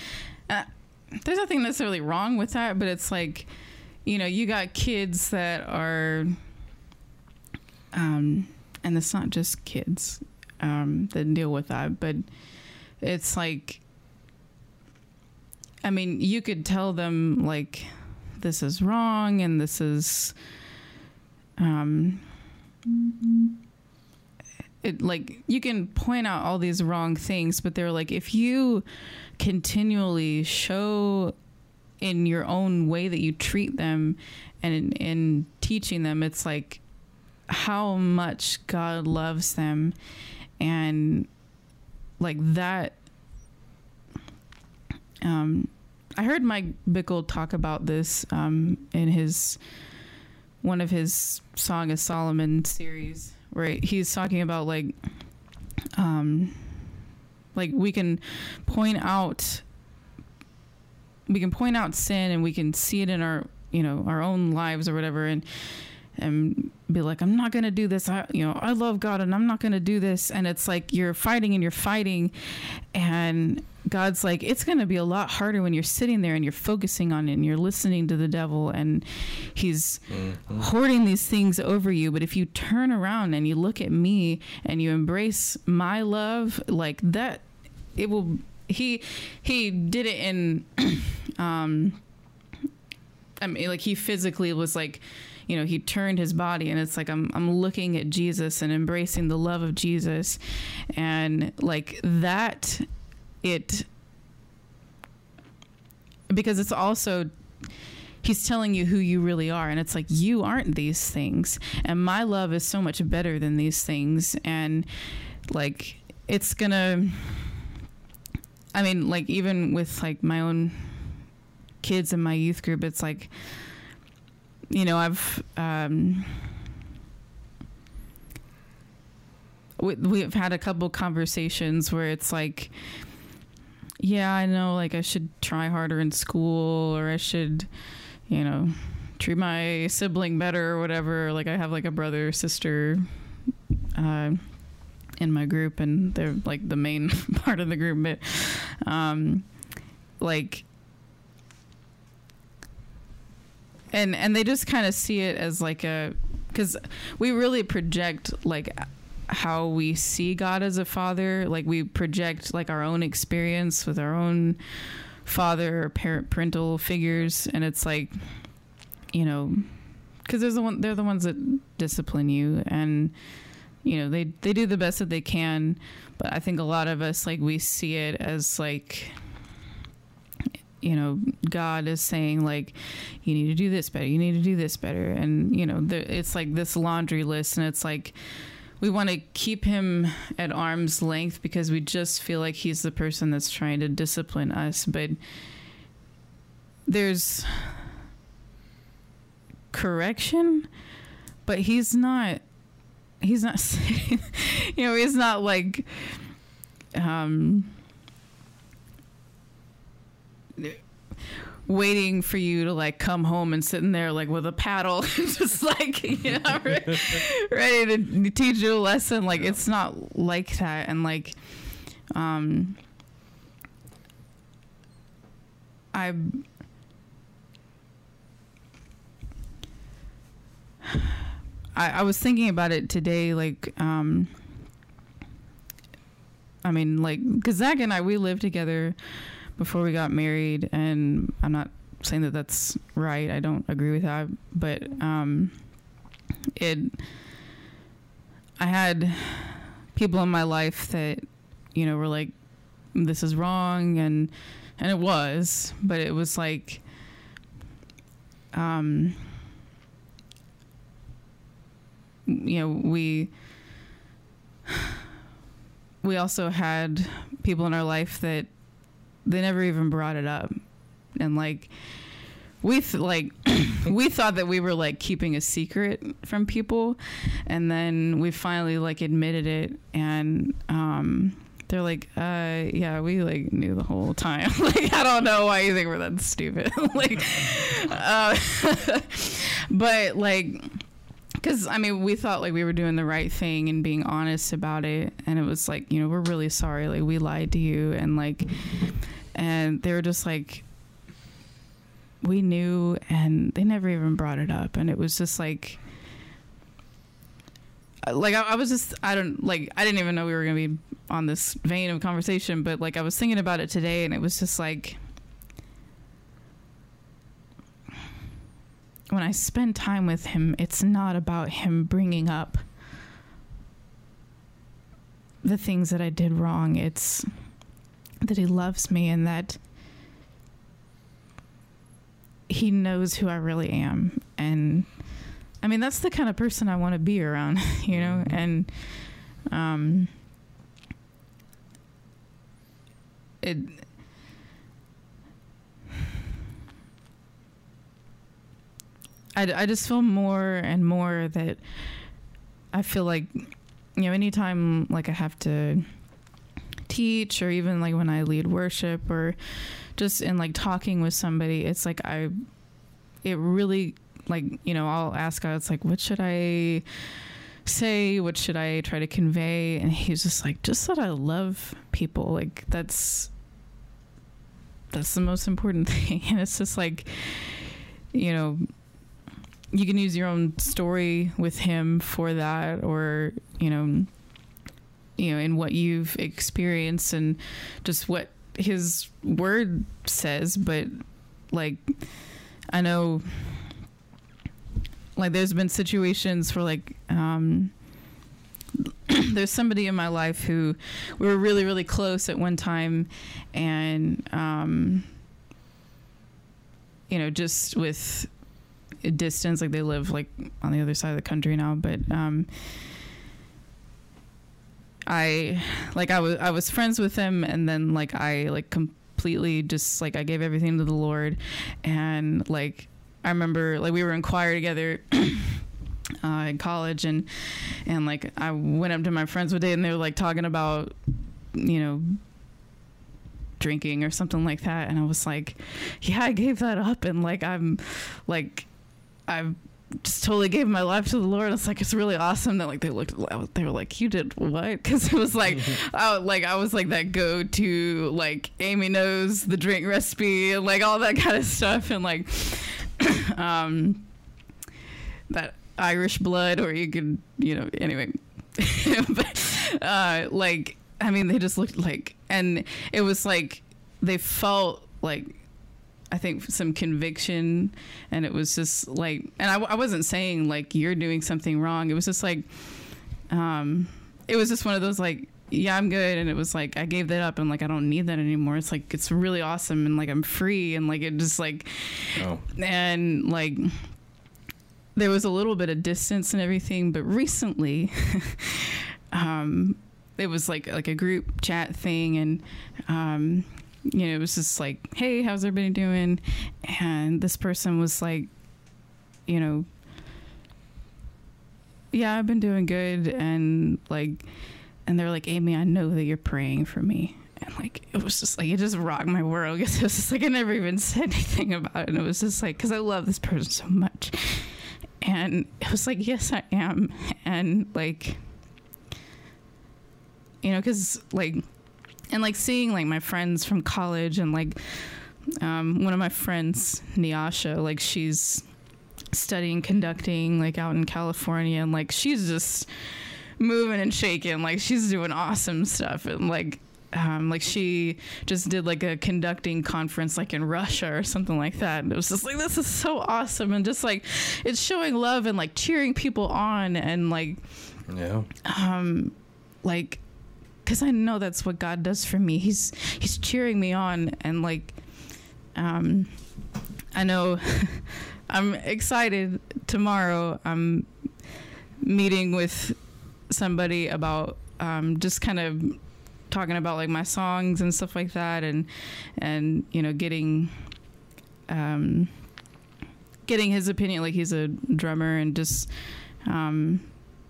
there's nothing necessarily wrong with that, but it's like, you know, you got kids that are, and it's not just kids that deal with that, but it's like, I mean, you could tell them like, this is wrong, and this is, it, like, you can point out all these wrong things, but they're like, if you continually show in your own way that you treat them, and in teaching them, it's like, how much God loves them, and like that. I heard Mike Bickle talk about this in his one of his Song of Solomon series, where he's talking about like we can point out sin, and we can see it in our, you know, our own lives or whatever, and be like, I'm not going to do this. I love God, and I'm not going to do this. And it's like, you're fighting. And God's like, it's going to be a lot harder when you're sitting there and you're focusing on it and you're listening to the devil, and he's hoarding these things over you. But if you turn around and you look at me and you embrace my love, like that, it will, he did it in, I mean, like he physically was like, you know, he turned his body, and it's like, I'm looking at Jesus and embracing the love of Jesus. And like that, it, because it's also, he's telling you who you really are. And it's like, you aren't these things, and my love is so much better than these things. And like, it's gonna, I mean, like even with like my own kids in my youth group, it's like, you know, I've, we've had a couple conversations where it's like, yeah, I know, like I should try harder in school, or I should, you know, treat my sibling better or whatever. Like I have like a brother or sister, in my group, and they're like the main part of the group. But, like, and they just kind of see it as like a, because we really project like how we see God as a father. Like we project like our own experience with our own father or parental figures. And it's like, you know, because they're the ones that discipline you, and, you know, they do the best that they can. But I think a lot of us, like, we see it as like, you know, God is saying like, you need to do this better, you need to do this better. And, you know, it's like this laundry list, and it's like, we want to keep him at arm's length because we just feel like he's the person that's trying to discipline us. But there's correction, but he's not saying, you know, he's not like, waiting for you to like come home and sitting there like with a paddle just like, you know, ready to teach you a lesson. Like, it's not like that. And like, I was thinking about it today, like, I mean, like, because Zach and I, we lived together before we got married, and I'm not saying that that's right. I don't agree with that, but I had people in my life that, you know, were like, this is wrong, and it was, but it was like, you know, we also had people in our life that they never even brought it up. And like, we thought that we were like keeping a secret from people. And then we finally like admitted it. And, they're like, yeah, we like knew the whole time. Like, I don't know why you think we're that stupid. Like, but like, because I mean, we thought like we were doing the right thing and being honest about it, and it was like, you know, we're really sorry, like we lied to you, and like, and they were just like, we knew, and they never even brought it up, and it was just like. Like, I was just, I don't, like, I didn't even know we were going to be on this vein of conversation, but, like, I was thinking about it today, and it was just, like, when I spend time with him, it's not about him bringing up the things that I did wrong. It's that he loves me and that he knows who I really am, and... I mean, that's the kind of person I want to be around, you know, and I just feel more and more that I feel like, you know, anytime like I have to teach or even like when I lead worship or just in like talking with somebody, it's like it really... Like, you know, I'll ask God, it's like, what should I say? What should I try to convey? And he's just like, just that I love people. Like, that's the most important thing. And it's just like, you know, you can use your own story with him for that, or, you know, in what you've experienced and just what his word says. But like, I know... Like, there's been situations where, like, there's somebody in my life who we were really, really close at one time. And, you know, just with distance, like, they live, like, on the other side of the country now. But I was friends with them. And then, like, I, like, completely just, like, I gave everything to the Lord. And, like... I remember, like, we were in choir together in college, and like, I went up to my friends one day, and they were, like, talking about, you know, drinking or something like that, and I was like, yeah, I gave that up, and, like, I've just totally gave my life to the Lord. It's like, it's really awesome that, like, they were like, you did what? Because it was like, I was like that go-to, like, Amy knows the drink recipe, and, like, all that kind of stuff, and, like... that Irish blood, or you could, you know, anyway, but, like, I mean, they just looked like, and it was like, they felt like, I think some conviction, and it was just like, and I wasn't saying like, you're doing something wrong. It was just like, it was just one of those, like, yeah, I'm good. And it was like, I gave that up, and like, I don't need that anymore. It's like, it's really awesome. And like, I'm free. And like, it just like, oh. And like, there was a little bit of distance and everything. But recently, it was like a group chat thing. And, you know, it was just like, hey, how's everybody doing? And this person was like, you know, yeah, I've been doing good. And like, and they're like, Amy, I know that you're praying for me. And like, it was just like, it just rocked my world. Because it was just like, I never even said anything about it. And it was just like, because I love this person so much. And it was like, yes, I am. And like, you know, because like, and like seeing like my friends from college and like, one of my friends, Nyasha, like she's studying conducting, like, out in California, and, like, she's just moving and shaking, like, she's doing awesome stuff. And, like, she just did, like, a conducting conference, like, in Russia or something like that. And it was just like, this is so awesome. And just, like, it's showing love and, like, cheering people on. And, like, yeah, like, because I know that's what God does for me. He's cheering me on. And, like, I know I'm excited. Tomorrow I'm meeting with somebody about just kind of talking about, like, my songs and stuff like that, and you know, getting his opinion. Like, he's a drummer, and just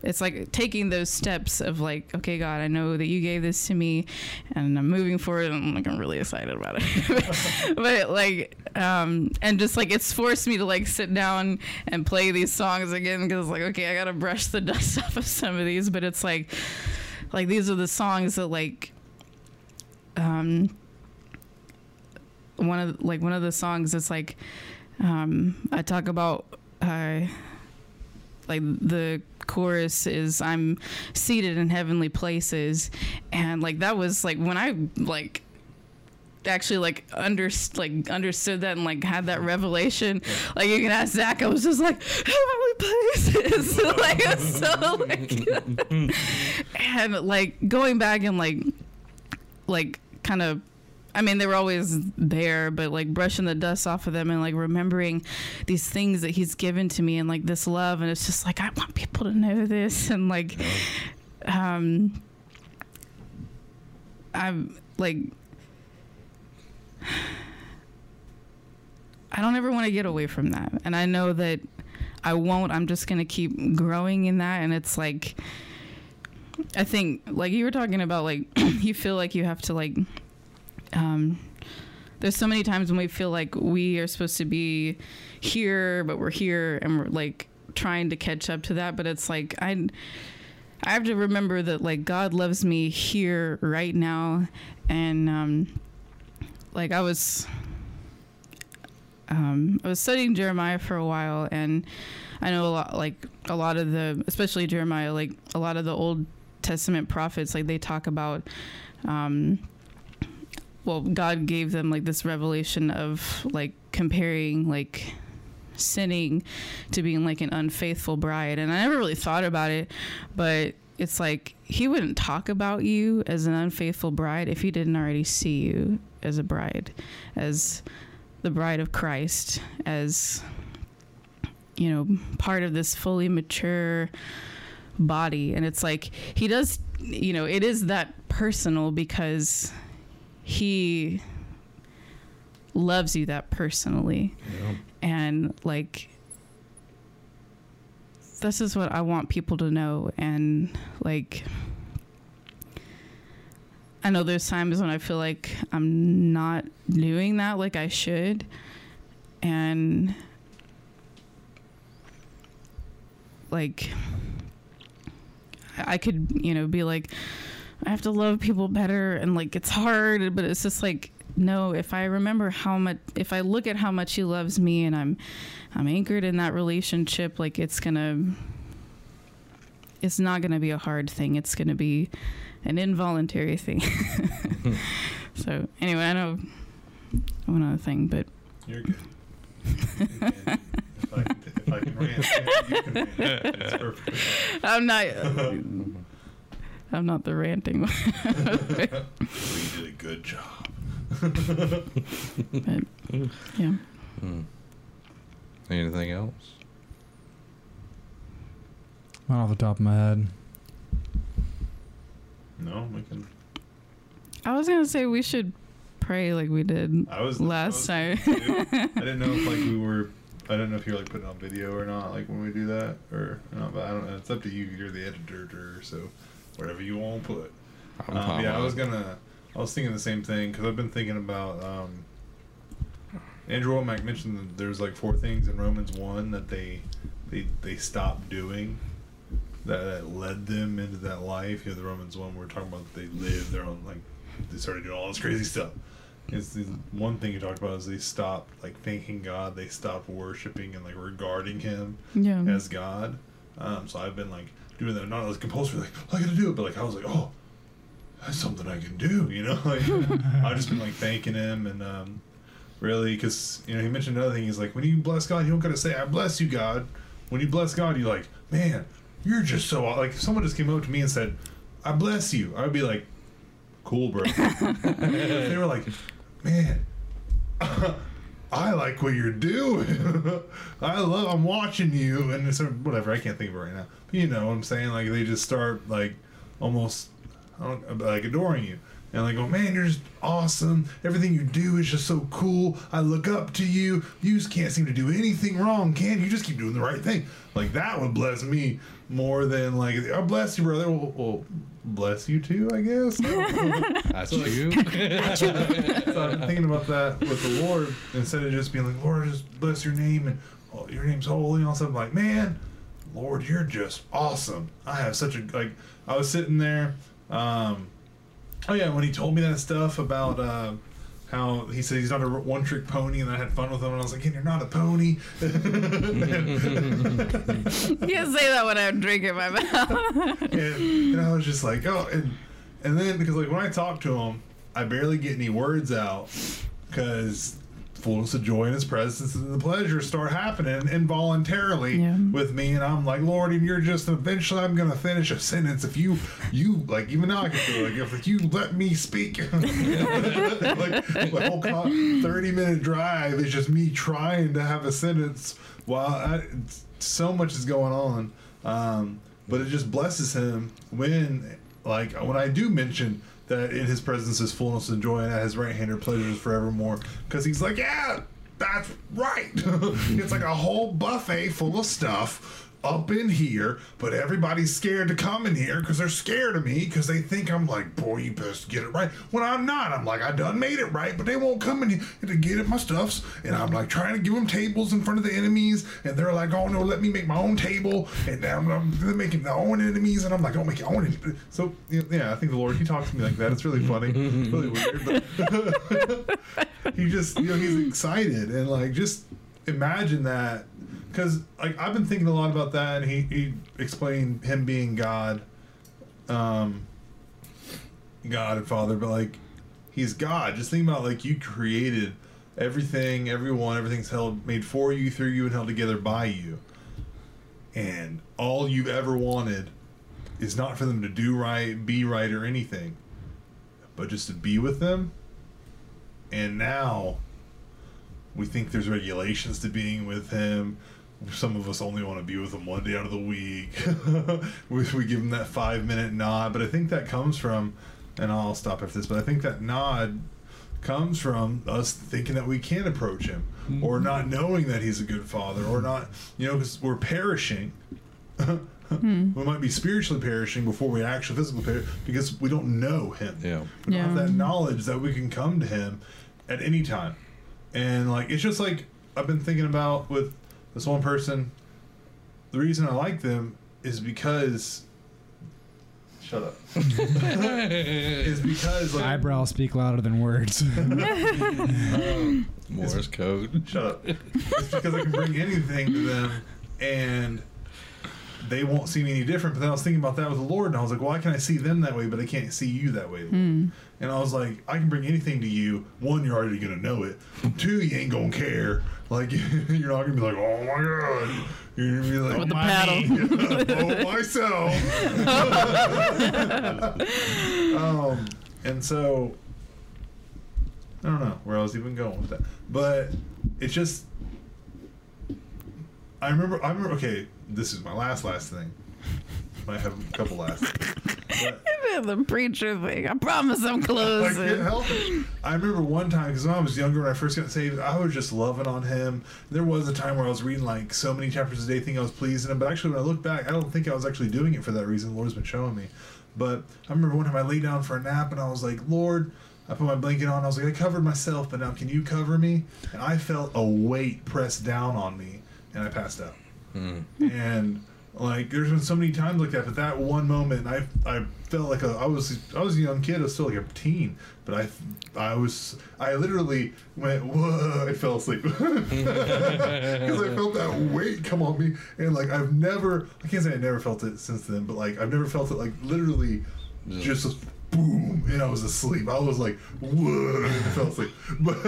it's like taking those steps of, like, okay, God, I know that you gave this to me, and I'm moving forward, and I'm, like, I'm really excited about it. But, like, and just, like, it's forced me to, like, sit down and play these songs again, because, like, okay, I gotta brush the dust off of some of these. But it's like these are the songs that, like, one of the songs that's, like, I talk about, like, the chorus is, I'm seated in heavenly places. And, like, that was, like, when I, like, actually, like, understood that and, like, had that revelation. Like, you can ask Zach, I was just like, heavenly places. Like, it's so, like, and, like, going back and, like, kind of, I mean, they were always there, but, like, brushing the dust off of them and, like, remembering these things that he's given to me and, like, this love. And it's just like, I want people to know this. And, like, I'm, like, I don't ever want to get away from that. And I know that I won't. I'm just going to keep growing in that. And it's like, I think, like, you were talking about, like, you feel like you have to, like, there's so many times when we feel like we are supposed to be here, but we're here, and we're, like, trying to catch up to that. But it's like, I have to remember that, like, God loves me here right now. And, like, I was studying Jeremiah for a while, and I know especially Jeremiah, like, a lot of the Old Testament prophets, like, they talk about, well, God gave them, like, this revelation of, like, comparing, like, sinning to being, like, an unfaithful bride. And I never really thought about it, but it's like, he wouldn't talk about you as an unfaithful bride if he didn't already see you as a bride, as the bride of Christ, as, you know, part of this fully mature body. And it's like, he does, you know, it is that personal, because he loves you that personally. Yeah. And, like, this is what I want people to know. And, like, I know there's times when I feel like I'm not doing that like I should. And, like, I could, you know, be like, I have to love people better, and, like, it's hard. But it's just like, no, if I remember how much, if I look at how much he loves me, and I'm anchored in that relationship, like, it's not gonna be a hard thing. It's gonna be an involuntary thing. So anyway, I know one other thing, but you're good. If I can rant, you can rant. It's perfect. I'm not the ranting one. Well, you did a good job. But, yeah. Anything else? Not off the top of my head. No, we can. I was gonna say we should pray like we did last time. I didn't know if, like, we were. I don't know if you're, like, putting on video or not, like, when we do that or not. But I don't know. It's up to you. You're the editor, so. Whatever you want to put. I was thinking the same thing, because I've been thinking about, Andrew Womack mentioned that there's, like, 4 things in Romans 1 that they stopped doing that led them into that life. You know, the Romans 1, we're talking about, they lived their own, like, they started doing all this crazy stuff. It's one thing you talked about is they stopped like thanking God, they stopped worshiping and like regarding Him as God. So I've been like doing that, not as compulsory, like I gotta do it, but like I was like, oh, that's something I can do, you know. Like I've just been like thanking Him and really, because you know he mentioned another thing. He's like, when you bless God, you don't gotta say I bless you, God. When you bless God, you're like, man, you're just so like. If someone just came up to me and said, I bless you, I would be like, cool, bro. They were like, man, I like what you're doing. I'm watching you, and it's whatever. I can't think of it right now. But you know what I'm saying? Like they just start like almost like adoring you, and like, oh man, you're just awesome. Everything you do is just so cool. I look up to you. You just can't seem to do anything wrong, can you? Just keep doing the right thing. Like that would bless me more than like I bless you, brother. Well, bless you too, I guess. That's so, you. So I've been thinking about that with the Lord, instead of just being like, Lord, just bless your name and oh, your name's holy and all stuff. I'm like, man, Lord, you're just awesome. I have such a like. I was sitting there. Oh yeah, when he told me that stuff about how he said he's not a one-trick pony, and I had fun with him, and I was like, you're not a pony. You can't say that when I'm drinking my mouth. And I was just like, oh, and then, because like when I talk to him, I barely get any words out, because fullness of joy in his presence and the pleasures start happening involuntarily with me, and I'm like, Lord, and you're just, eventually I'm gonna finish a sentence if you like, even now I can feel like if you let me speak. Like my whole 30-minute drive is just me trying to have a sentence while so much is going on, but it just blesses him when I do mention that in his presence is fullness and joy, and at his right hand are pleasures forevermore. Because he's like, yeah, that's right. It's like a whole buffet full of stuff up in here, but everybody's scared to come in here because they're scared of me, because they think I'm like, boy, you best get it right. When I'm not, I'm like, I done made it right, but they won't come in here to get at my stuffs, and I'm like trying to give them tables in front of the enemies, and they're like, oh no, let me make my own table, and I'm making my own enemies, and I'm like, don't make your own enemies. So yeah, I think the Lord, he talks to me like that. It's really funny, really weird, but he just, you know, he's excited, and like, just imagine that. Because like I've been thinking a lot about that, and he explained him being God, God and Father, but like he's God. Just think about like you created everything, everyone, everything's made for you, through you, and held together by you. And all you've ever wanted is not for them to do right, be right, or anything, but just to be with them. And now we think there's regulations to being with him. Some of us only want to be with him one day out of the week. We give him that 5-minute nod. But I think that comes from, and I'll stop after this, but I think that nod comes from us thinking that we can approach him, or not knowing that he's a good father, or not, you know, because we're perishing. We might be spiritually perishing before we actually physically perish, because we don't know him. We don't have that knowledge that we can come to him at any time. And like, it's just like I've been thinking about with this one person. The reason I like them is because is because like, eyebrows speak louder than words. Morse code. It's because I can bring anything to them, and they won't see me any different. But then I was thinking about that with the Lord, and I was like, why can I see them that way, but I can't see you that way, Lord? And I was like, I can bring anything to you. One, you're already going to know it. Two, you ain't going to care. Like, you're not going to be like, oh my God. You're going to be like, with the paddle. Oh, myself. And so, I don't know where I was even going with that. But it's just, I remember, okay, this is my last thing. Might have a couple last things. Even the preacher thing. I promise I'm closing. I can't help it. I remember one time, because when I was younger, when I first got saved, I was just loving on him. There was a time where I was reading like so many chapters a day, thinking I was pleasing him. But actually, when I look back, I don't think I was actually doing it for that reason. The Lord's been showing me. But I remember one time I lay down for a nap, and I was like, Lord, I put my blanket on. I was like, I covered myself, but now can you cover me? And I felt a weight pressed down on me, and I passed out. And Like, there's been so many times like that, but that one moment, I felt like I was a young kid, I was still like a teen, but I literally went, whoa, I fell asleep. Because I felt that weight come on me, and like I can't say I never felt it since then, but like I've never felt it like literally just boom, and I was asleep. I was like, whoa, and I fell asleep. But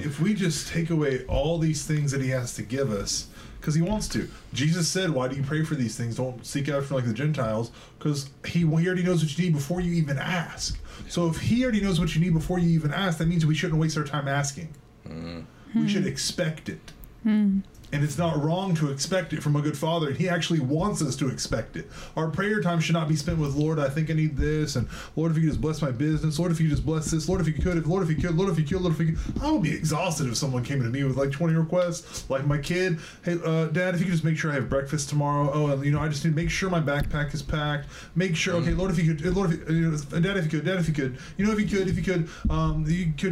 if we just take away all these things that he has to give us, because he wants to. Jesus said, why do you pray for these things? Don't seek out from like the Gentiles, because he already knows what you need before you even ask. So if he already knows what you need before you even ask, that means we shouldn't waste our time asking. We should expect it. And it's not wrong to expect it from a good father, and he actually wants us to expect it. Our prayer time should not be spent with, Lord, I think I need this, and Lord, if you just bless my business, Lord, if you just bless this, Lord, if you could, Lord, if you could, Lord, if you could, Lord, if you could. I would be exhausted if someone came to me with like 20 requests, like my kid, hey, Dad, if you could just make sure I have breakfast tomorrow. Oh, and, you know, I just need to make sure my backpack is packed. Make sure, okay, Lord, if you could, Lord, if you, you know, Dad, if you could, Dad, if you could, you know, you could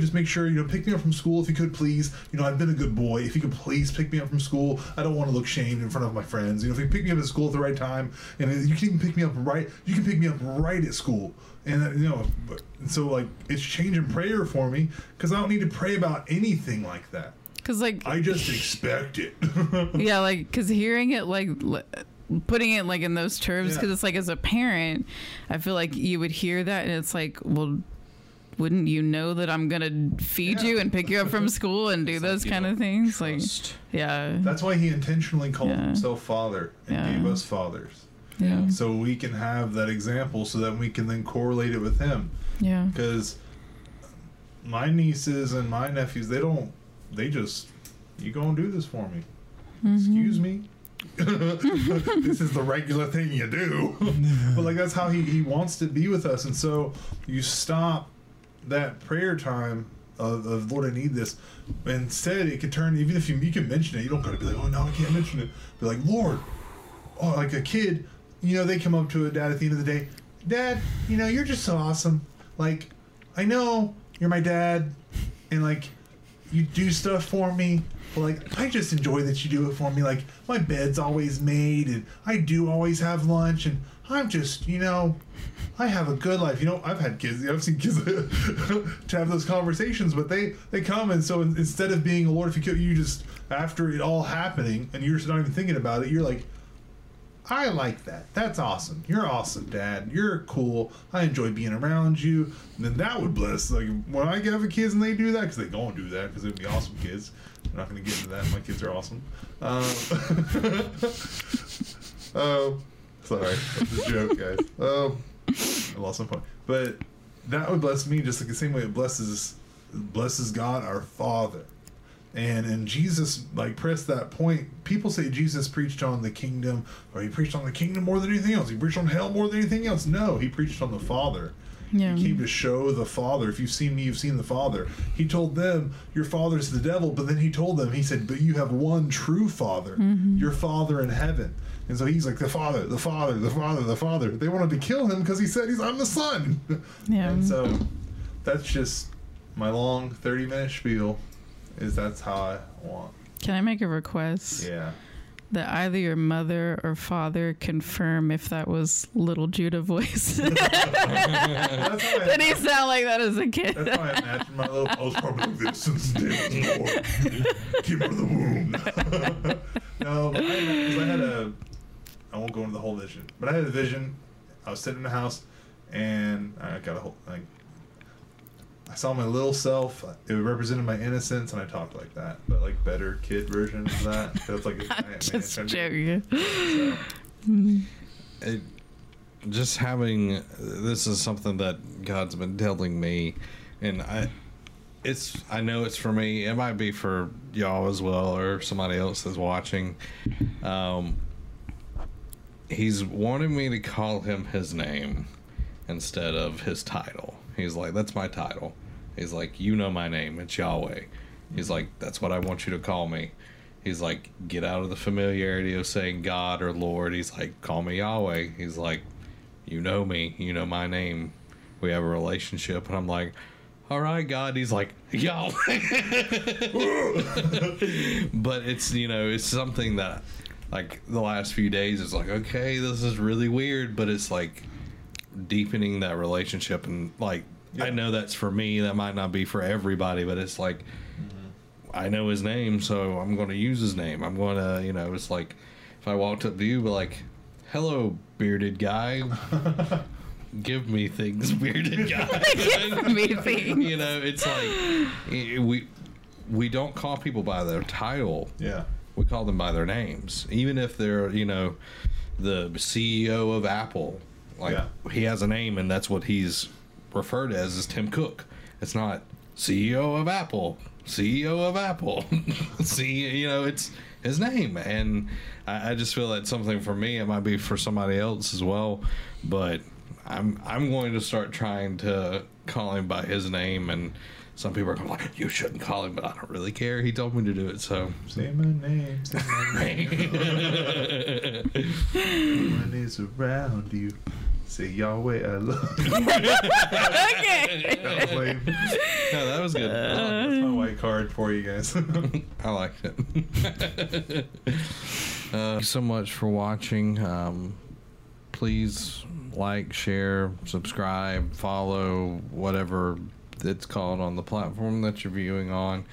just make sure, you know, pick me up from school if you could, please. You know, I've been a good boy. If you could please pick me up from school, I don't want to look shamed in front of my friends. You know, if you pick me up at school at the right time, and you can even pick me up right, you can pick me up right at school. And you know, so like it's changing prayer for me because I don't need to pray about anything like that. Because like I just expect it. Yeah, like because hearing it, like putting it like in those terms, because it's like as a parent, I feel like you would hear that and it's like, well, wouldn't you know that I'm gonna feed you and pick you up from school and do it's those like, kind of things? Trust. Like, yeah, that's why he intentionally called himself Father and gave us fathers. Yeah, so we can have that example, so that we can then correlate it with him. Yeah, because my nieces and my nephews, they just you go and do this for me. Excuse me. This is the regular thing you do. But like that's how he wants to be with us, and so you stop that prayer time of Lord, I need this. Instead, it could turn, even if you can mention it, you don't gotta be like, oh no, I can't mention it. Be like, Lord, oh, like a kid, you know, they come up to a dad at the end of the day, Dad, you know, you're just so awesome. Like, I know you're my dad, and like, you do stuff for me. But like, I just enjoy that you do it for me. Like, my bed's always made, and I do always have lunch, and I'm just, you know, I have a good life. You know, I've seen kids to have those conversations, but they come, and so instead of being a Lord, if you could, you just, after it all happening, and you're just not even thinking about it, you're like, I like that. That's awesome. You're awesome, Dad. You're cool. I enjoy being around you. And then that would bless. Like, when I have kids and they do that, because they don't do that, because they'd be awesome kids. I'm not going to get into that. My kids are awesome. Sorry. That's a joke, guys. I lost my point. But that would bless me just like the same way it blesses God, our Father. And Jesus, like, pressed that point. People say Jesus preached on the kingdom, or he preached on the kingdom more than anything else. He preached on hell more than anything else. No, he preached on the Father. Yeah. He came to show the Father. If you've seen me, you've seen the Father. He told them, your father's the devil, but then he told them, he said, but you have one true Father, your Father in heaven. And so he's like, the Father, the Father, the Father, the Father. They wanted to kill him because he said, I'm the Son. Yeah. And so that's just my long 30-minute spiel. That's how I want. Can I make a request? Yeah. That either your mother or father confirm if that was little Judah voice. That he sound like that as a kid. That's how I imagine my little. I was probably like this since day one. Keep her in the womb. No, but I won't go into the whole vision, but I had a vision. I was sitting in the house, and I got a whole thing. I saw my little self. It represented my innocence, and I talked like that, but like better kid version of that. That's like a giant man. Just joking. Just having this is something that God's been telling me, and I know it's for me. It might be for y'all as well, or somebody else that's watching. He's wanted me to call him his name instead of his title. He's like, that's my title. He's like, you know my name. It's Yahweh. He's like, that's what I want you to call me. He's like, get out of the familiarity of saying God or Lord. He's like, call me Yahweh. He's like, you know me. You know my name. We have a relationship. And I'm like, all right, God. He's like, y'all. But it's, you know, it's something that, like, the last few days, it's like, okay, this is really weird, but it's like deepening that relationship. And, like, yeah. I know that's for me. That might not be for everybody, but it's like, I know his name, so I'm going to use his name. I'm going to, you know, it's like if I walked up to you, be like, hello, bearded guy. Give me things, bearded guy. Give me things. You know, it's like we don't call people by their title. Yeah. We call them by their names. Even if they're, you know, the CEO of Apple. Like, yeah. He has a name, and that's what he's referred as is Tim Cook. It's not CEO of Apple. CEO of Apple. See, you know, it's his name. And I just feel that's something for me. It might be for somebody else as well, but I'm going to start trying to call him by his name. And some people are going to be like, you shouldn't call him, but I don't really care. He told me to do it, so. Say my name, say my name. Everyone is around you. Say Yahweh, I love you. Okay. No, that was good. That's my white card for you guys. I liked it. Thank you so much for watching. Please like, share, subscribe, follow, whatever it's called on the platform that you're viewing on.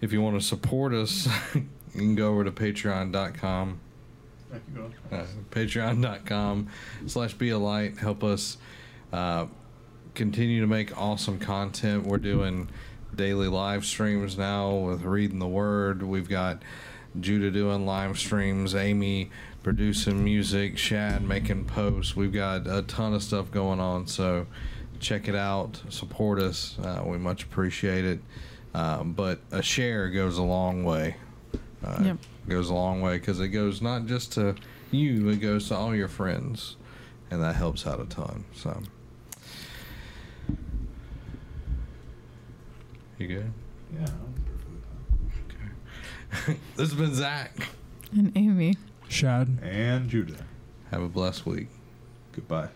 If you want to support us, you can go over to patreon.com. Patreon.com/bealight. Help us continue to make awesome content. We're doing daily live streams now with Reading the Word. We've got Judah doing live streams, Amy producing music, Shad making posts. We've got a ton of stuff going on, so check it out. Support us. We much appreciate it. But a share goes a long way. Yep. Goes a long way, because it goes not just to you, it goes to all your friends, and that helps out a ton. So you good? Yeah, I'm perfectly fine. Okay. This has been Zach and Amy, Shad and Judah. Have a blessed week. Goodbye.